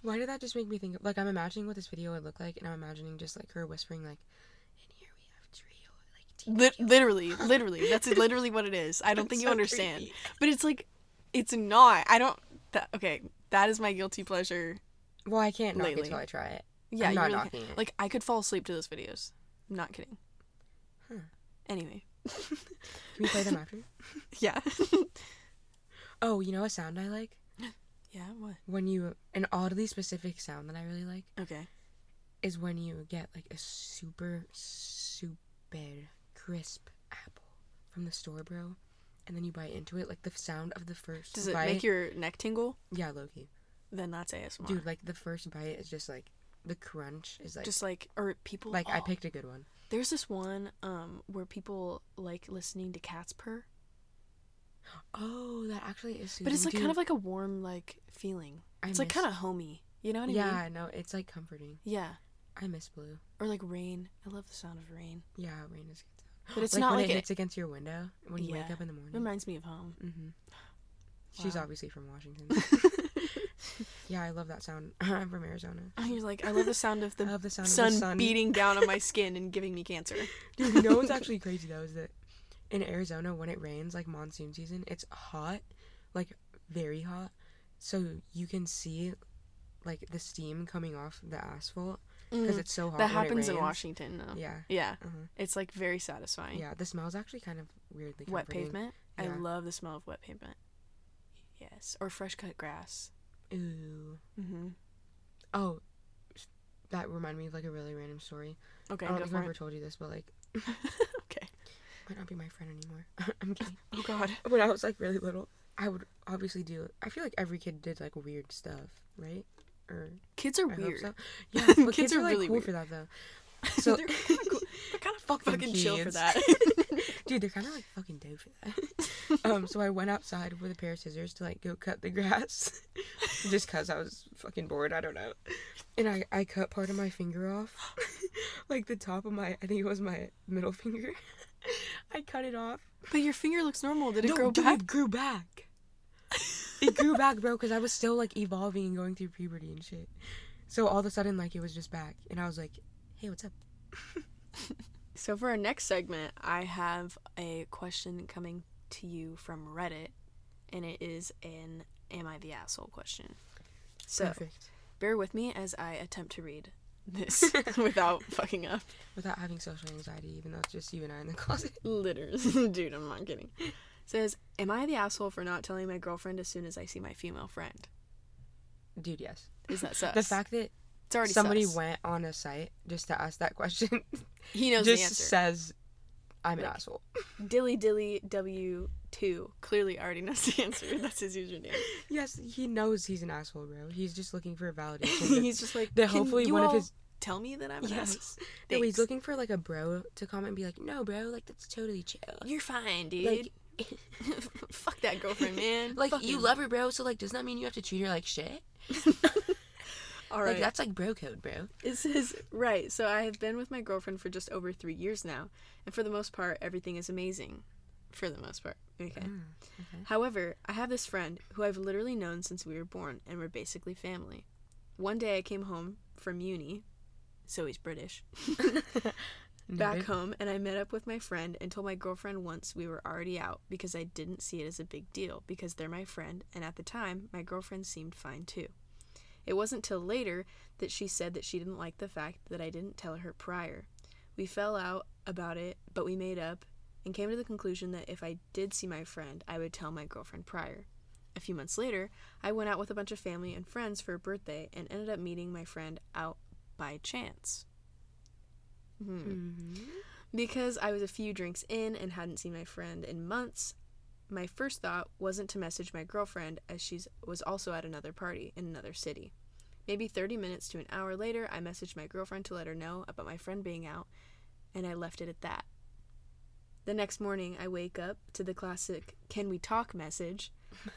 Why did that just make me think of, like, I'm imagining what this video would look like, and I'm imagining just like her whispering like. Literally that's literally what it is. I don't think you understand creepy. But it's like it's not I don't that, okay, that is my guilty pleasure. Well, I can't knock it until I try it. Yeah, I'm not really knocking it. Like I could fall asleep to those videos. I'm not kidding. Anyway. Can we play them after? Yeah. Oh, you know a sound I like? Yeah, what? When you an oddly specific sound that I really like. Okay. Is when you get like a super crisp apple from the store, bro, and then you bite into it, like the sound of the first does it bite, make your neck tingle? Yeah, low-key. Then that's ASMR, dude. Like the first bite is just like the crunch is like just like, or people like I picked a good one. There's this one where people like listening to cats purr. Oh, that actually is soothing, but it's like dude. Kind of like a warm like feeling. It's like kind of homey, you know what I mean? Yeah, I know, it's like comforting. Yeah, I miss blue. Or like rain. I love the sound of rain. Yeah, rain is a good sound. But it's like not when like it hits against your window when you wake up in the morning. It reminds me of home. Mm-hmm. Wow. She's obviously from Washington. Yeah, I love that sound. I'm from Arizona. And you're like, I love the sound of the sun beating down on my skin and giving me cancer. Dude, you know what's actually crazy though is that in Arizona when it rains, like monsoon season, it's hot, like very hot. So you can see like the steam coming off the asphalt. because it's so hot. That happens in Washington, though. Yeah. Yeah. Uh-huh. It's like very satisfying. Yeah. The smell's actually kind of weirdly wet pavement. Yeah. I love the smell of wet pavement. Yes. Or fresh cut grass. Ooh. Mm-hmm. Oh, that reminded me of like a really random story. Okay. I don't think I've ever told you this, but like. Okay. Might not be my friend anymore. I'm kidding. Oh God. When I was like really little, I would obviously do. I feel like every kid did like weird stuff, right? Or kids are weird. So. Yeah, but kids are like, really cool weird. For that though. So they're kind of cool. They're kind of fucking chill for that. Dude, they're kind of like fucking dope for that. So I went outside with a pair of scissors to like go cut the grass, just cause I was fucking bored. I don't know. And I cut part of my finger off, like the top of my. I think it was my middle finger. I cut it off. But your finger looks normal. Did it grow back? It grew back. It grew back, bro, because I was still, like, evolving and going through puberty and shit. So all of a sudden, like, it was just back. And I was like, hey, what's up? So for our next segment, I have a question coming to you from Reddit. And it is an am I the asshole question. So perfect. Bear with me as I attempt to read this without fucking up. Without having social anxiety, even though it's just you and I in the closet. Literally. Dude, I'm not kidding. It says, am I the asshole for not telling my girlfriend as soon as I see my female friend? Dude, yes. Is that sus? The fact that it's already somebody sus. Went on a site just to ask that question. He knows the answer. Just says, I'm like, an asshole. Dilly Dilly W2 clearly already knows the answer. That's his username. Yes, he knows he's an asshole, bro. He's just looking for a validation. He's just like, that hopefully one of his. Tell me that I'm an asshole. No, he's looking for like a bro to comment and be like, no, bro, like that's totally chill. You're fine, dude. Like, fuck that girlfriend, man. Like, fuck you him. Love her, bro, so like, does that mean you have to treat her like shit? All right. Like, that's like bro code, bro. It says, right, so I have been with my girlfriend for just over 3 years now, and for the most part, everything is amazing. For the most part. Okay. Okay. However, I have this friend who I've literally known since we were born, and we're basically family. One day I came home from uni, so he's British, back home, and I met up with my friend and told my girlfriend once we were already out because I didn't see it as a big deal because they're my friend, and at the time, my girlfriend seemed fine too. It wasn't till later that she said that she didn't like the fact that I didn't tell her prior. We fell out about it, but we made up and came to the conclusion that if I did see my friend, I would tell my girlfriend prior. A few months later, I went out with a bunch of family and friends for a birthday and ended up meeting my friend out by chance. Because I was a few drinks in and hadn't seen my friend in months, my first thought wasn't to message my girlfriend as she was also at another party in another city. Maybe 30 minutes to an hour later, I messaged my girlfriend to let her know about my friend being out, and I left it at that. The next morning, I wake up to the classic, can we talk message?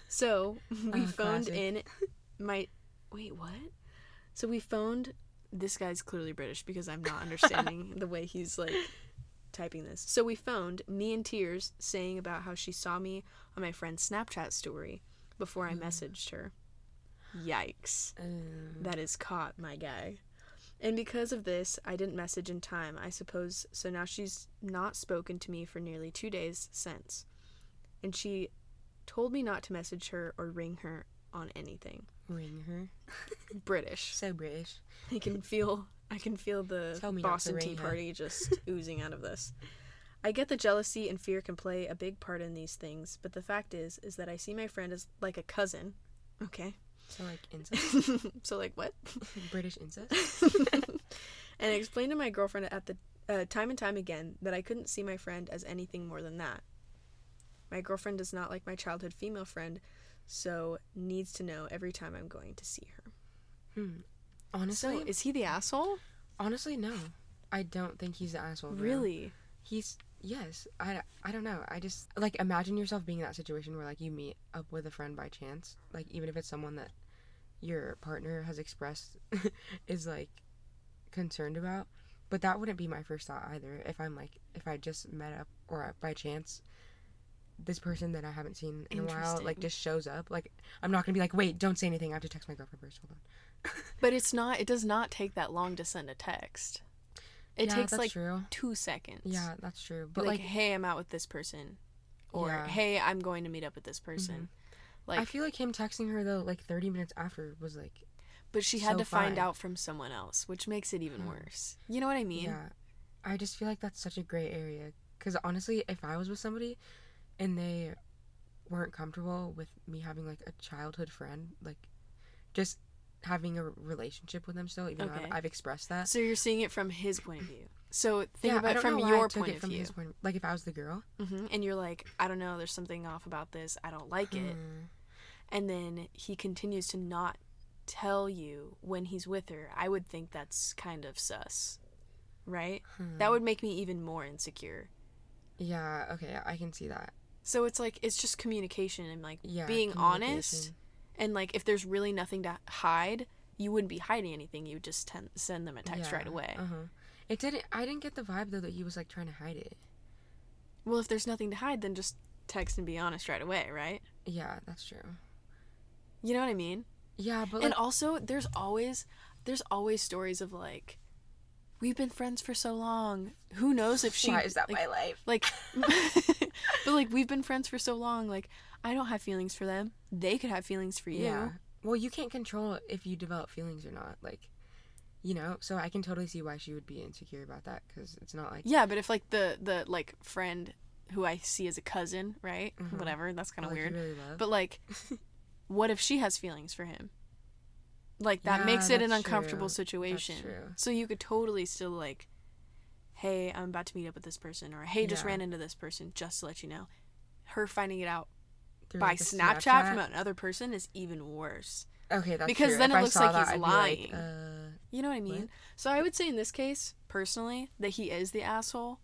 So, we phoned classic. In my... Wait, what? So, we phoned... This guy's clearly British because I'm not understanding the way he's, like, typing this. So we phoned, me in tears, saying about how she saw me on my friend's Snapchat story before I messaged her. Yikes. That is caught, my guy. And because of this, I didn't message in time, I suppose. So now she's not spoken to me for nearly 2 days since. And she told me not to message her or ring her on anything. Ring her? British. So British. I can feel the Boston Tea Party just oozing out of this. I get the jealousy and fear can play a big part in these things, but the fact is that I see my friend as like a cousin. Okay. So like incest? So like what? British incest? And I explained to my girlfriend at the time and time again that I couldn't see my friend as anything more than that. My girlfriend does not like my childhood female friend, so needs to know every time I'm going to see her. Honestly, so, is he the asshole? Honestly, no. I don't think he's the asshole. Bro. Really? He's yes. I don't know. I just like imagine yourself being in that situation where like you meet up with a friend by chance, like even if it's someone that your partner has expressed is like concerned about. But that wouldn't be my first thought either. If I'm like if I just met up or by chance. This person that I haven't seen in a while, like, just shows up. Like, I'm not going to be like, wait, don't say anything. I have to text my girlfriend first. Hold on. But it does not take that long to send a text. It takes, like, true. 2 seconds. Yeah, that's true. But, like, hey, I'm out with this person. Or, hey, I'm going to meet up with this person. Like, I feel like him texting her, though, like, 30 minutes after was, like... But she had to find out from someone else, which makes it even worse. You know what I mean? Yeah. I just feel like that's such a gray area. Because honestly, if I was with somebody and they weren't comfortable with me having, like, a childhood friend, like, just having a relationship with them still, even though I've expressed that. So you're seeing it from his point of view. So think about it from your point of view. Like, if I was the girl. Mm-hmm. And you're like, I don't know, there's something off about this. I don't like it. And then he continues to not tell you when he's with her. I would think that's kind of sus. Right? That would make me even more insecure. Yeah, okay, I can see that. So it's like, it's just communication and, like, being honest. And, like, if there's really nothing to hide, you wouldn't be hiding anything. You would just send them a text right away. I didn't get the vibe, though, that he was, like, trying to hide it. Well, if there's nothing to hide, then just text and be honest right away, right? Yeah, that's true. You know what I mean? Yeah, but, like... And also, there's always stories of, like... We've been friends for so long. Who knows if she... Why is that, like, my life? Like, but, like, we've been friends for so long. Like, I don't have feelings for them. They could have feelings for you. Yeah. Well, you can't control if you develop feelings or not. Like, you know? So I can totally see why she would be insecure about that. Because it's not like... Yeah, but if, like, the like, friend who I see as a cousin, right? Mm-hmm. Whatever. That's kind of weird. Really love. But, like, what if she has feelings for him? Like, that makes it an uncomfortable situation. That's true. So you could totally still, like, hey, I'm about to meet up with this person. Or, hey, just ran into this person, just to let you know. Her finding it out through, by like, Snapchat from another person is even worse. Okay, that's because true. Then it looks like that, he's lying. Like, you know what I mean? What? So I would say in this case, personally, that he is the asshole.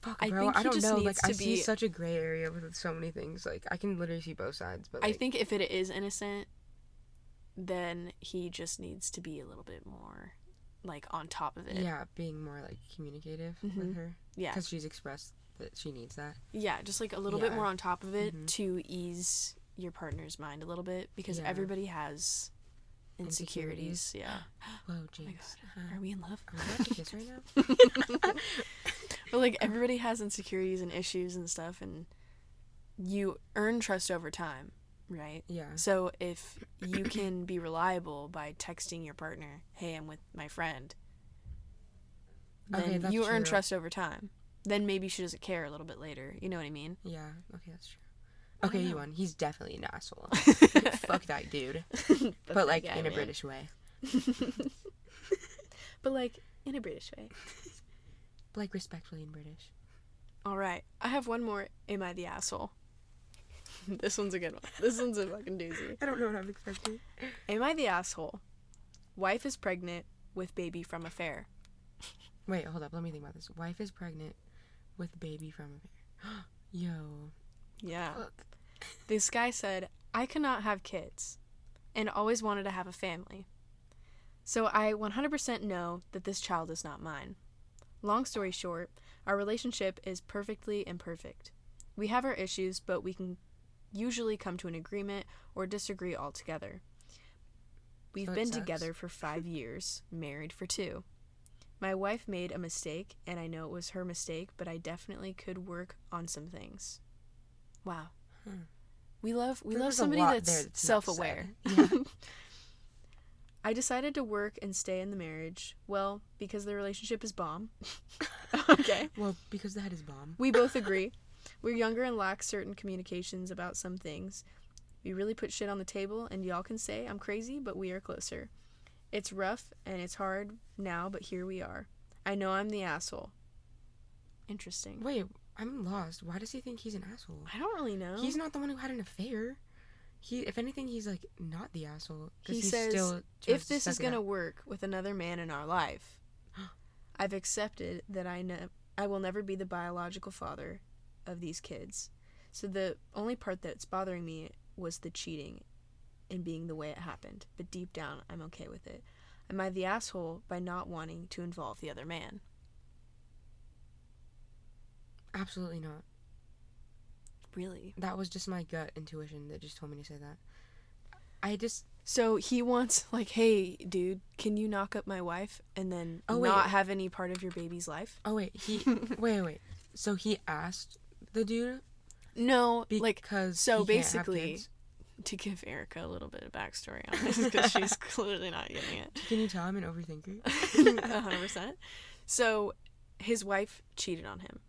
Fuck, bro, I don't know. Like, I see such a gray area with so many things. Like, I can literally see both sides. But, like, I think if it is innocent... then he just needs to be a little bit more, like, on top of it. Yeah, being more, like, communicative with her. Yeah. Because she's expressed that she needs that. Yeah, just, like, a little bit more on top of it to ease your partner's mind a little bit. Because everybody has insecurities. Yeah. Whoa, jeez. Oh, my God. Are we in love? Are we about to kiss right now? But, like, everybody has insecurities and issues and stuff. And you earn trust over time. Right? Yeah. So if you can be reliable by texting your partner, hey, I'm with my friend, then you earn trust over time. Then maybe she doesn't care a little bit later. You know what I mean? Yeah. Okay, that's true. Okay, you won. He's definitely an asshole. Fuck that dude. But, like, in a British way. But, like, in a British way. Like, respectfully in British. All right. I have one more. Am I the asshole? This one's a good one. This one's a fucking doozy. I don't know what I'm expecting. Am I the asshole? Wife is pregnant with baby from affair. Wait, hold up. Let me think about this. Wife is pregnant with baby from affair. Yo. Yeah. Fuck. This guy said, I cannot have kids and always wanted to have a family. So I 100% know that this child is not mine. Long story short, our relationship is perfectly imperfect. We have our issues, but we can usually come to an agreement or disagree altogether. We've been together for 5 years, married for 2. My wife made a mistake, and I know it was her mistake, but I definitely could work on some things. Wow. We love somebody that's self-aware. Yeah. I decided to work and stay in the marriage, well, because the relationship is bomb. Okay. Well, because the head is bomb. We both agree. We're younger and lack certain communications about some things. We really put shit on the table, and y'all can say I'm crazy, but we are closer. It's rough, and it's hard now, but here we are. I know I'm the asshole. Interesting. Wait, I'm lost. Why does he think he's an asshole? I don't really know. He's not the one who had an affair. If anything, he's, like, not the asshole. He says, still if this is going to work with another man in our life, I've accepted that I will never be the biological father of these kids. So the only part that's bothering me was the cheating and being the way it happened. But deep down, I'm okay with it. Am I the asshole by not wanting to involve the other man? Absolutely not. Really? That was just my gut intuition that just told me to say that. So he wants, like, hey, dude, can you knock up my wife and then not have any part of your baby's life? Oh, wait. Wait. So he asked the dude? No, because basically to give Erica a little bit of backstory on this because she's clearly not getting it. Can you tell I'm an overthinker? 100%. So his wife cheated on him,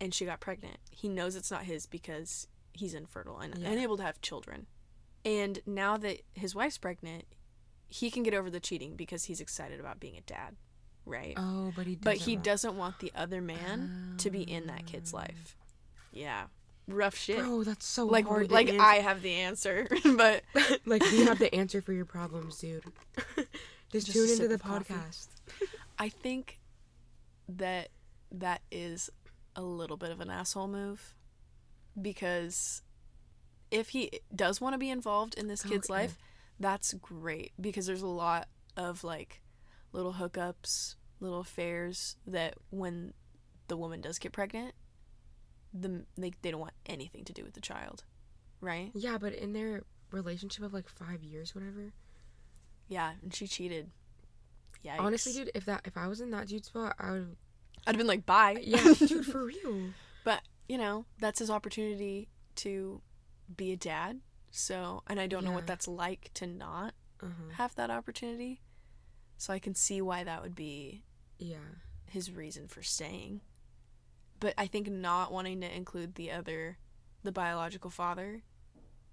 and she got pregnant. He knows it's not his because he's infertile and unable to have children. And now that his wife's pregnant, he can get over the cheating because he's excited about being a dad, right? Oh, but he doesn't want the other man to be in that kid's life. Yeah. Rough shit. Bro, that's so hard. Like, I have the answer, but... Like, you have the answer for your problems, dude. Just tune into the podcast. I think that is a little bit of an asshole move, because if he does want to be involved in this kid's life, that's great, because there's a lot of, like, little hookups, little affairs that when the woman does get pregnant... they don't want anything to do with the child, right? Yeah, but in their relationship of, like, 5 years, whatever. Yeah, and she cheated. Yeah. Honestly, dude, if I was in that dude's spot, I'd have been like, bye. Yeah, dude, for real. But, you know, that's his opportunity to be a dad, so, and I don't know what that's like to not have that opportunity, so I can see why that would be his reason for staying. But I think not wanting to include the biological father,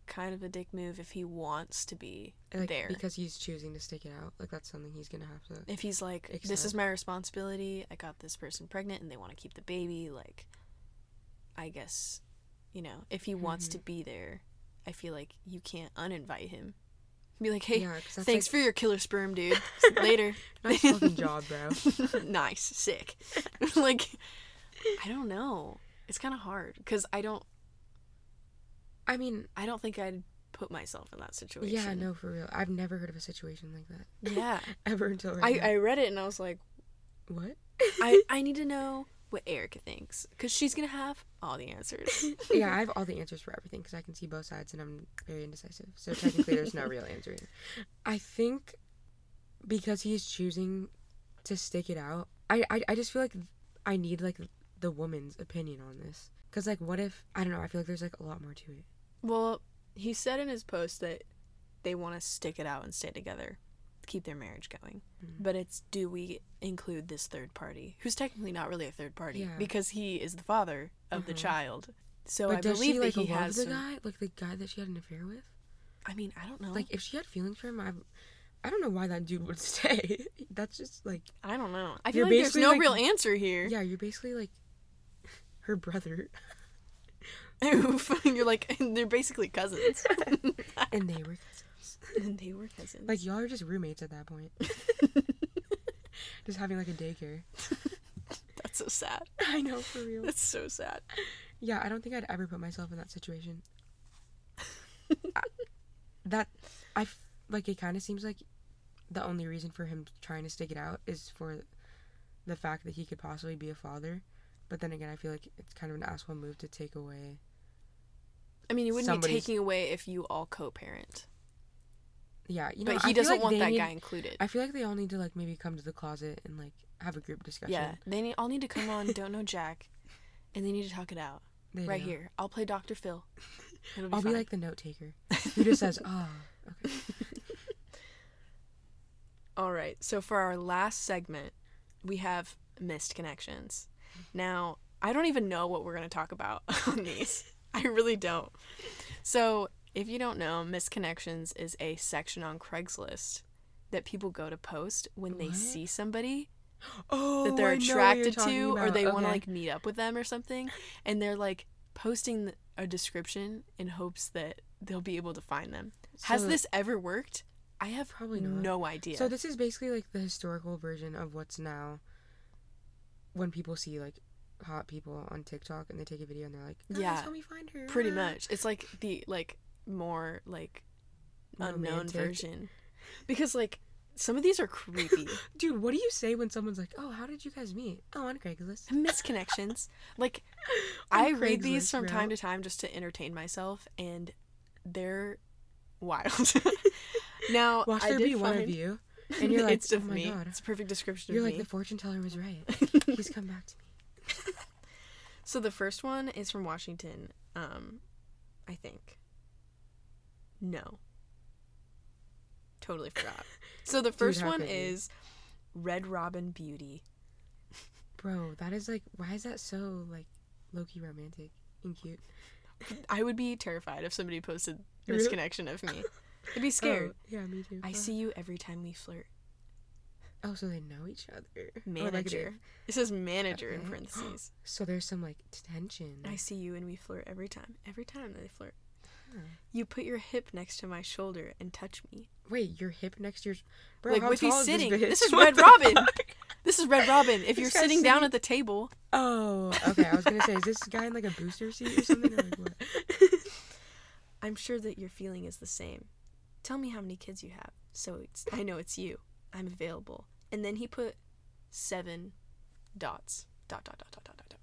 kind of a dick move if he wants to be there. Because he's choosing to stick it out. Like, that's something he's going to have to... If he's like, accept. This is my responsibility, I got this person pregnant and they want to keep the baby, like, I guess, you know, if he wants to be there, I feel like you can't uninvite him. Be like, hey, thanks for your killer sperm, dude. Later. Nice fucking job, bro. Nice. Sick. Like... I don't know. It's kind of hard because I don't think I'd put myself in that situation. Yeah, no, for real. I've never heard of a situation like that. Yeah. Ever until right now. I read it and I was like, what? I need to know what Erica thinks because she's going to have all the answers. Yeah, I have all the answers for everything because I can see both sides and I'm very indecisive. So technically there's no real answer either. I think because he's choosing to stick it out, I just feel like I need, like, the woman's opinion on this, because, like, what if, I don't know, I feel like there's, like, a lot more to it. Well, he said in his post that they want to stick it out and stay together, keep their marriage going, but it's, do we include this third party who's technically not really a third party because he is the father of the child? So but I believe she, like, that he has the guy, like the guy that she had an affair with. I mean, I don't know, like, if she had feelings for him, I don't know why that dude would stay. That's just, like... I don't know. I feel like there's no, like, real answer here. Yeah, you're basically, like, her brother. Oof. You're like, they're basically cousins. And they were cousins. Like, y'all are just roommates at that point. Just having, like, a daycare. That's so sad. I know, for real. That's so sad. Yeah, I don't think I'd ever put myself in that situation. Like, it kind of seems like the only reason for him trying to stick it out is for the fact that he could possibly be a father. But then again, I feel like it's kind of an asshole move to take away. I mean, you wouldn't be taking away if you all co-parent. Yeah, you know, but he doesn't want that guy included. I feel like they all need to, like, maybe come to the closet and, like, have a group discussion. Yeah, they all need to come on Don't Know Jack, and they need to talk it out right here. I'll play Dr. Phil. I'll be like the note taker who just says, "Oh, okay." All right, so for our last segment, we have missed connections. Now, I don't even know what we're going to talk about on these. I really don't. So, if you don't know, missed connections is a section on Craigslist that people go to post when they see somebody that they're attracted to, or they want to, like, meet up with them or something, and they're, like, posting a description in hopes that they'll be able to find them. So, has this ever worked? I have probably no idea. So this is basically, like, the historical version of what's now when people see, like, hot people on TikTok and they take a video and they're like, oh, yeah, help me find her. Pretty much. It's, like, the, like, more, like, romantic unknown version. Because, like, some of these are creepy. Dude, what do you say when someone's like, oh, how did you guys meet? Oh, on Craigslist. Missed connections. Like, I read these from time to time just to entertain myself, and they're wild. Now, watch there be one of you, and you're like, it's of me. God. It's a perfect description of me. You're like, the fortune teller was right. He's come back to me. So the first one is from Washington, I think. No. Totally forgot. So the first one is Red Robin Beauty. Bro, that is like, why is that so like low-key romantic and cute? I would be terrified if somebody posted this connection of me. I'd be scared. Oh, yeah, me too. I see you every time we flirt. Oh, so they know each other. Manager. Oh, it says manager in parentheses. So there's some like tension. I see you and we flirt every time. Every time they flirt. Huh. You put your hip next to my shoulder and touch me. Wait, your hip next to your... Bro, like, how if tall is sitting, this is Red Robin. This is Red Robin. If you're sitting down at the table. Oh, okay. I was going to say, is this guy in like a booster seat or something? Or like what? I'm sure that your feeling is the same. Tell me how many kids you have. So I know it's you. I'm available. And then he put 7 dots. Dot, dot, dot, dot, dot, dot.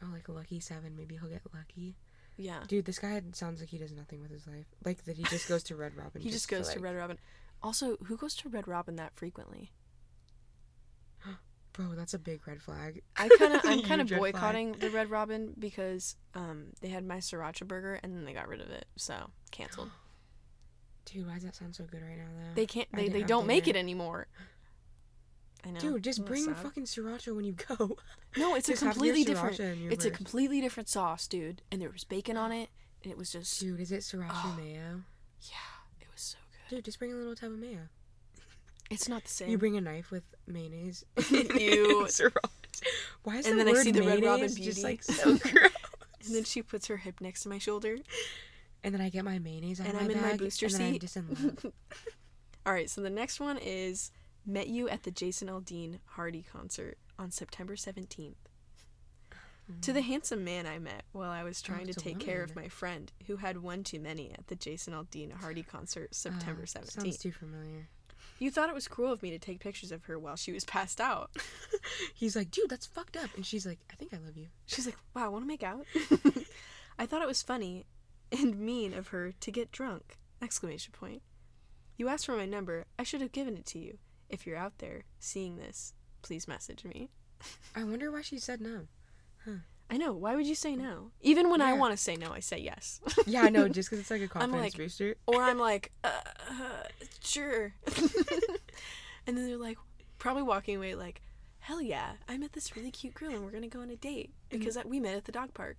Oh, like a lucky 7. Maybe he'll get lucky. Yeah. Dude, this guy sounds like he does nothing with his life. Like, that he just goes to Red Robin. He just goes to Red Robin. Also, who goes to Red Robin that frequently? Bro, that's a big red flag. I'm kind of boycotting the Red Robin because they had my sriracha burger and then they got rid of it. So, canceled. Dude, why does that sound so good right now, though? They don't make it anymore. I know. Dude, just bring fucking sriracha when you go. No, it's a completely different. It's a completely different sauce, dude. And there was bacon on it, and it was just. Dude, is it sriracha mayo? Yeah, it was so good. Dude, just bring a little tub of mayo. It's not the same. You bring a knife with mayonnaise. Ew, sriracha. Why is and the then word I see the Red Robin beauty just like so gross? And then she puts her hip next to my shoulder. And then I get my mayonnaise on and my I'm in bag, my booster and seat. Then I'm just in love. All right, so the next one is. Met you at the Jason Aldean Hardy concert on September 17th. Mm. To the handsome man I met while I was trying to take care of my friend who had one too many at the Jason Aldean Hardy concert September 17th. Sounds too familiar. You thought it was cruel of me to take pictures of her while she was passed out. He's like, dude, that's fucked up. And she's like, I think I love you. She's like, wow, want to make out? I thought it was funny and mean of her to get drunk! ! You asked for my number. I should have given it to you. If you're out there seeing this, please message me. I wonder why she said no. Huh. I know. Why would you say no? Even when I want to say no, I say yes. Yeah, I know. Just because it's like a confidence booster. Or I'm like, sure. And then they're like, probably walking away like, hell yeah, I met this really cute girl and we're going to go on a date because we met at the dog park.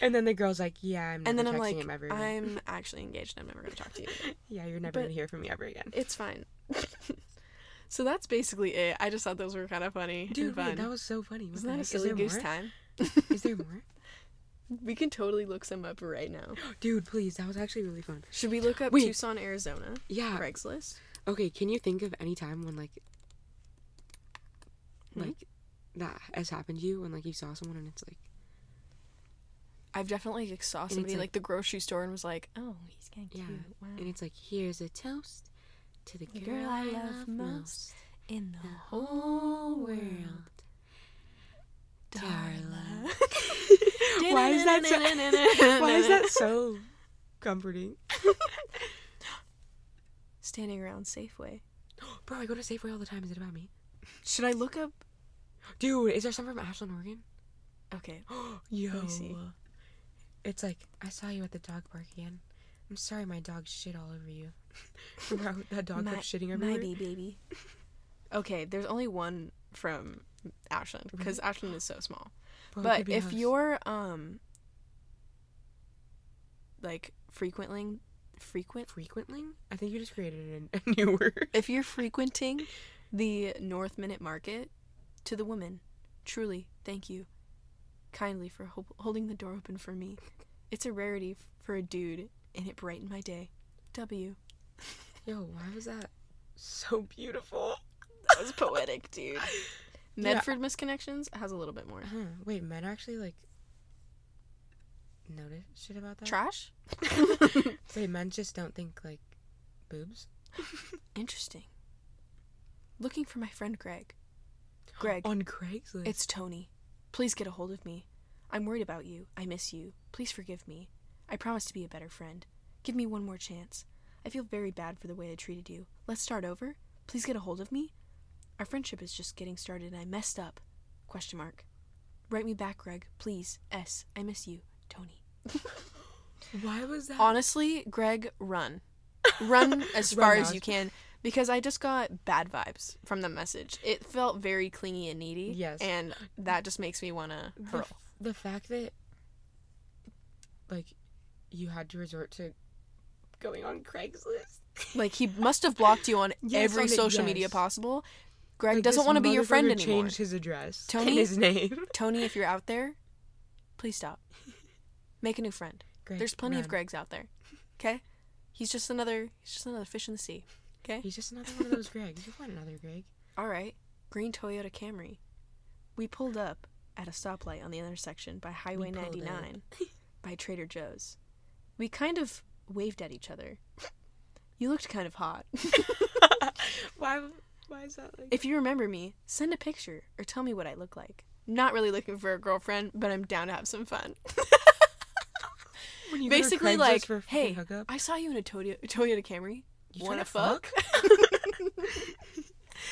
And then the girl's like, yeah, I'm never texting him ever again. I'm actually engaged and I'm never going to talk to you again. Yeah, you're never going to hear from me ever again. It's fine. So that's basically it. I just thought those were kind of funny. Dude, wait, that was so funny. Wasn't that a silly goose time? Is there more? We can totally look some up right now. Dude, please. That was actually really fun. Should we look up Tucson, Arizona? Yeah. Craigslist? Okay, can you think of any time when like that has happened to you when like you saw someone and it's like I've definitely like saw somebody like the grocery store and was like, oh, he's getting cute. Wow. And it's like, here's a toast to the girl I love most in the whole world, Darla. Why is that so comforting? Standing around Safeway. Bro, I go to Safeway all the time. Is it about me? Should I look up? Dude, is there some from Ashland, Oregon? Okay. Yo. Let me see. It's like, I saw you at the dog park again. I'm sorry my dog shit all over you. Bro, that dog kept shitting everywhere. My baby. Okay, there's only one from Ashland, because Ashland is so small. Bro, but if you're, like, frequenting? I think you just created a new word. If you're frequenting... the North Minute Market, to the woman, truly, thank you, kindly for holding the door open for me. It's a rarity for a dude, and it brightened my day. W. Yo, why was that so beautiful? That was poetic, dude. Medford misconnections has a little bit more. Wait, men actually, like, notice shit about that? Trash? Wait, men just don't think, like, boobs? Interesting. Looking for my friend Greg. Greg. On Craigslist? It's Tony. Please get a hold of me. I'm worried about you. I miss you. Please forgive me. I promise to be a better friend. Give me one more chance. I feel very bad for the way I treated you. Let's start over? Please get a hold of me? Our friendship is just getting started and I messed up. Question mark. Write me back, Greg. Please. S. I miss you. Tony. Why was that? Honestly, Greg, run. Run as far as you can. Because I just got bad vibes from the message. It felt very clingy and needy. Yes. And that just makes me want to hurl. The fact that, like, you had to resort to going on Craigslist. Like, he must have blocked you on every social media possible. Greg like doesn't want to be your friend anymore. Changed his address and his name. Tony, if you're out there, please stop. Make a new friend. Greg, there's plenty of Gregs out there. Okay? He's just another fish in the sea. Okay? He's just another one of those Gregs. You want another Greg. All right. Green Toyota Camry. We pulled up at a stoplight on the intersection by Highway 99 by Trader Joe's. We kind of waved at each other. You looked kind of hot. Why is that like? If you remember me, send a picture or tell me what I look like. Not really looking for a girlfriend, but I'm down to have some fun. When you basically, like, hey, I saw you in a Toyota Camry. You wanna fuck?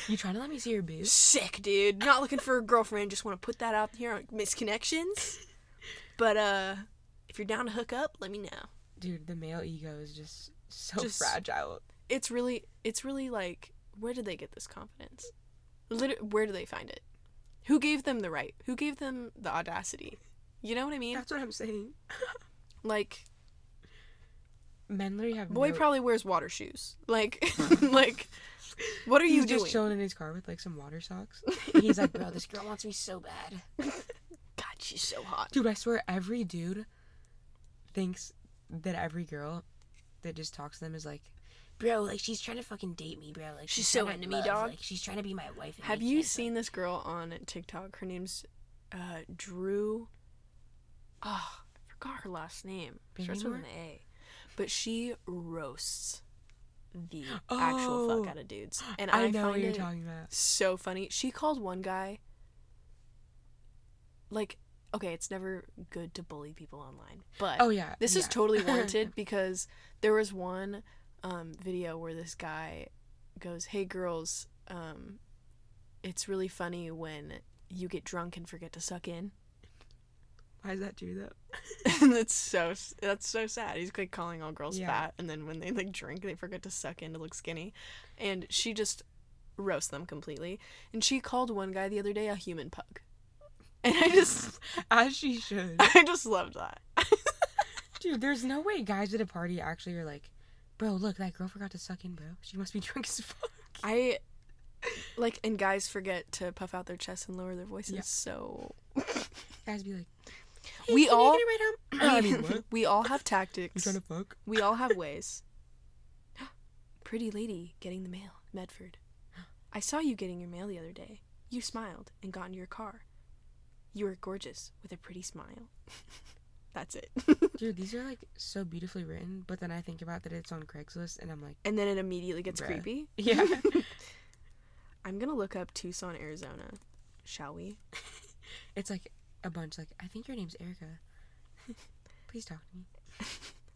You trying to let me see your boobs? Sick, dude. Not looking for a girlfriend. Just want to put that out here on Misconnections. But if you're down to hook up, let me know. Dude, the male ego is just so fragile. It's really like, where did they get this confidence? Where do they find it? Who gave them the right? Who gave them the audacity? You know what I mean? That's what I'm saying. Like, men literally have boy probably wears water shoes. Like, like, what are you doing? He's just chilling in his car with, like, some water socks. And he's like, bro, this girl wants me so bad. God, she's so hot. Dude, I swear every dude thinks that every girl that just talks to them is like, bro, like, she's trying to fucking date me, bro. Like, she's so into me, dog. Like, she's trying to be my wife. Have you seen this girl on TikTok? Her name's Drew. Oh, I forgot her last name. Starts with an A. But she roasts the actual fuck out of dudes. And I know what you're talking about. So funny. She called one guy, like, okay, it's never good to bully people online. But this is totally warranted because there was one video where this guy goes, hey girls, it's really funny when you get drunk and forget to suck in. Why does that do that? that's so sad. He's like calling all girls fat, and then when they like drink, they forget to suck in to look skinny, and she just roasts them completely. And she called one guy the other day a human pug, and I just as she should. I just love that. Dude, there's no way guys at a party actually are like, bro, look, that girl forgot to suck in, bro. She must be drunk as fuck. And guys forget to puff out their chests and lower their voices, so... Guys be like, hey, we all... Right I mean, we all have tactics. You trying to fuck? We all have ways. Pretty lady getting the mail, Medford. I saw you getting your mail the other day. You smiled and got into your car. You were gorgeous with a pretty smile. That's it. Dude, these are, like, so beautifully written, but then I think about that it's on Craigslist, and I'm like... And then it immediately gets creepy? Yeah. I'm gonna look up Tucson, Arizona. Shall we? It's, like, a bunch, like, I think your name's Erica. Please talk to me.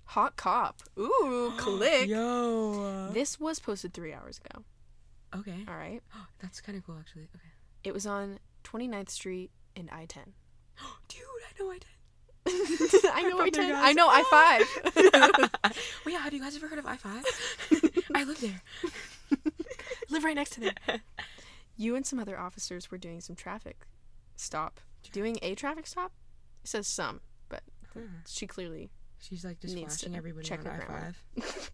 Hot cop. Ooh, click. Yo. This was posted 3 hours ago. Okay. All right. That's kind of cool, actually. Okay. It was on 29th Street and I 10. Dude, I know I 10. I know I 5. Wait, have you guys ever heard of I 5? I live there. Live right next to them. You and some other officers were doing some traffic stop. Doing a traffic stop? It says some, but she clearly she's like just flashing everybody on I 5.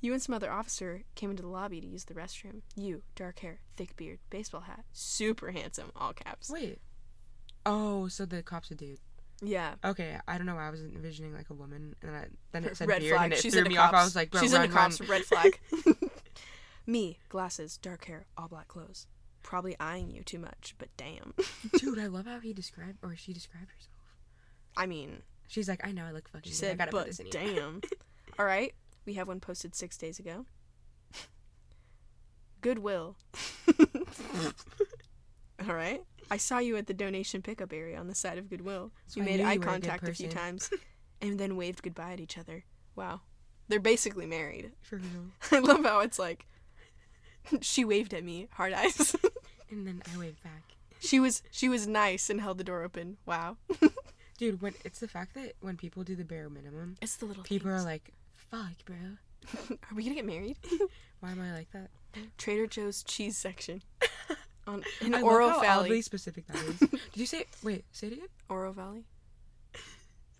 You and some other officer came into the lobby to use the restroom. You, dark hair, thick beard, baseball hat, super handsome, all caps. Wait. Oh, so the cop's a dude. Yeah. Okay, I don't know why I was envisioning, like, a woman, and then it said red beard, flag. And it threw me off. I was like, bro, she's in the cops, red flag. Me, glasses, dark hair, all black clothes. Probably eyeing you too much, but damn. Dude, I love how she described herself. I mean... She's like, I know, I look fucking good. She said, but damn. All right, we have one posted 6 days ago. Goodwill. All right. I saw you at the donation pickup area on the side of Goodwill. So you made eye contact a few times and then waved goodbye at each other. Wow. They're basically married. Sure. I love how it's like, she waved at me, hard eyes. And then I waved back. She was nice and held the door open. Wow. Dude, Dude, when it's the fact that when people do the bare minimum, it's the little people things. Are like, fuck, bro. Are we gonna get married? Why am I like that? Trader Joe's cheese section in Oro Valley. Oddly specific that is. Did you say? Wait, say it again. Oro Valley.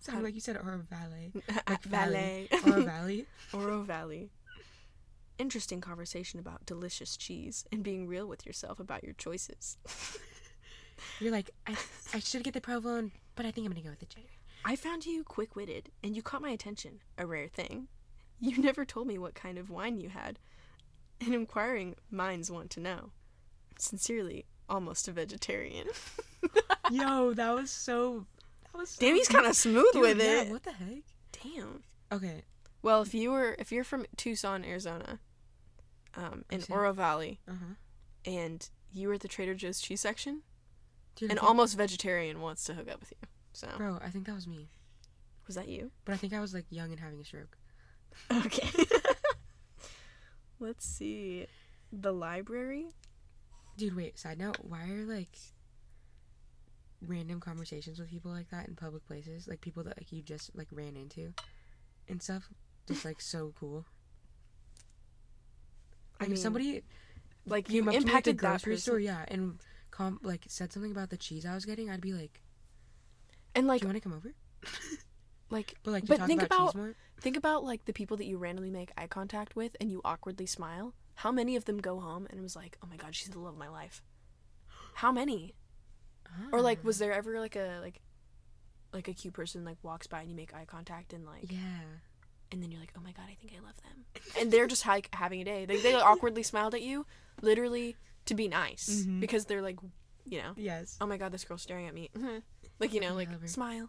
Sounded like you said Oro Valley. Like Valley. Oro Valley. Oro Valley. Interesting conversation about delicious cheese and being real with yourself about your choices. You're like, I should get the provolone, but I think I'm gonna go with the cheddar. I found you quick-witted, and you caught my attention, a rare thing. You never told me what kind of wine you had, and inquiring minds want to know. Sincerely, almost a vegetarian. Yo, that was so damn, he's kind of smooth dude, with it. What the heck? Damn. Okay. Well, if you're from Tucson, Arizona, in Oro Valley, and you were at the Trader Joe's cheese section, dude, an almost vegetarian wants to hook up with you. So. Bro, I think that was me. Was that you? But I think I was, like, young and having a stroke. Okay. Let's see. The library? Dude, wait. Side note. Why are, like, random conversations with people like that in public places? Like, people that, like, you just, like, ran into and stuff? Just, like, so cool. Like, I mean, if somebody... Like, you impacted that grocery store, yeah, and, like, said something about the cheese I was getting, I'd be like... And like, do you want to come over? Think about like the people that you randomly make eye contact with and you awkwardly smile. How many of them go home and was like, oh my god, she's the love of my life? How many? Oh. Or like, was there ever like a cute person like walks by and you make eye contact and like, yeah, and then you're like, oh my god, I think I love them, and they're just like having a day. Like they awkwardly smiled at you, literally to be nice because they're like, you know, yes, oh my god, this girl's staring at me. Like, you know, like, smile.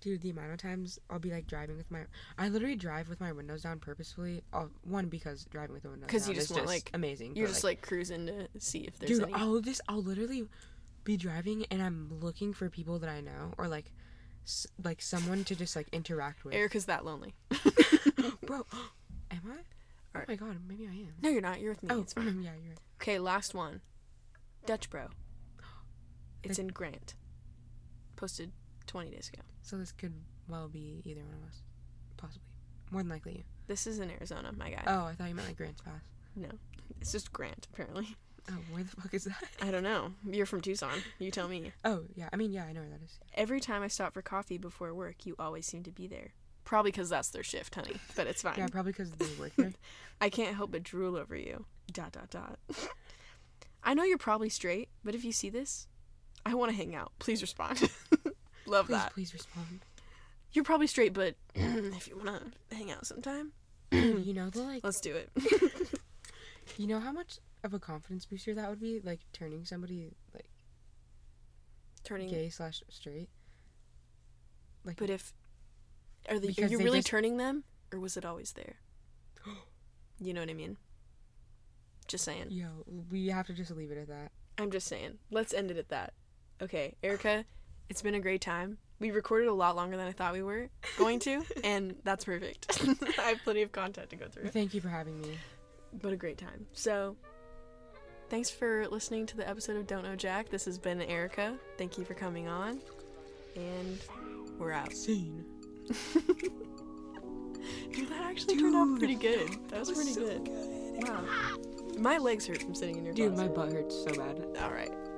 Dude, the amount of times I'll be, like, driving with my... I literally drive with my windows down purposefully. One, because driving with the windows down is just like, amazing. You're just, like, cruising to see if there's any... Dude, I'll literally be driving, and I'm looking for people that I know, or, like someone to just, like, interact with. Erica's that lonely. Bro, am I? Oh, my God, maybe I am. No, you're not. You're with me. Oh, it's fine. Yeah, you're right. Okay, last one. Dutch Bro. It's in Grant. Posted 20 days ago. So this could well be either one of us. Possibly. More than likely you. This is in Arizona, my guy. Oh, I thought you meant like Grants Pass. No. It's just Grant, apparently. Oh, where the fuck is that? I don't know. You're from Tucson. You tell me. Oh, yeah. I mean, yeah, I know where that is. Every time I stop for coffee before work, you always seem to be there. Probably because that's their shift, honey. But it's fine. Yeah, probably because they work there. I can't help but drool over you. ... I know you're probably straight, but if you see this... I want to hang out. Please respond. Love please, that. Please respond. You're probably straight, but if you want to hang out sometime, you know the like. Let's do it. You know how much of a confidence booster that would be, like turning somebody like gay/straight. Like, but if are you really turning them, or was it always there? You know what I mean. Just saying. Yo, we have to just leave it at that. I'm just saying. Let's end it at that. Okay, Erica, it's been a great time. We recorded a lot longer than I thought we were going to, and that's perfect. I have plenty of content to go through. Thank you for having me. What a great time. So, thanks for listening to the episode of Don't Know Jack. This has been Erica. Thank you for coming on, and we're out. Scene. Dude, that actually turned out pretty good. That was pretty so good. Wow. My legs hurt from sitting in your closet. Dude, my butt hurts so bad. All right.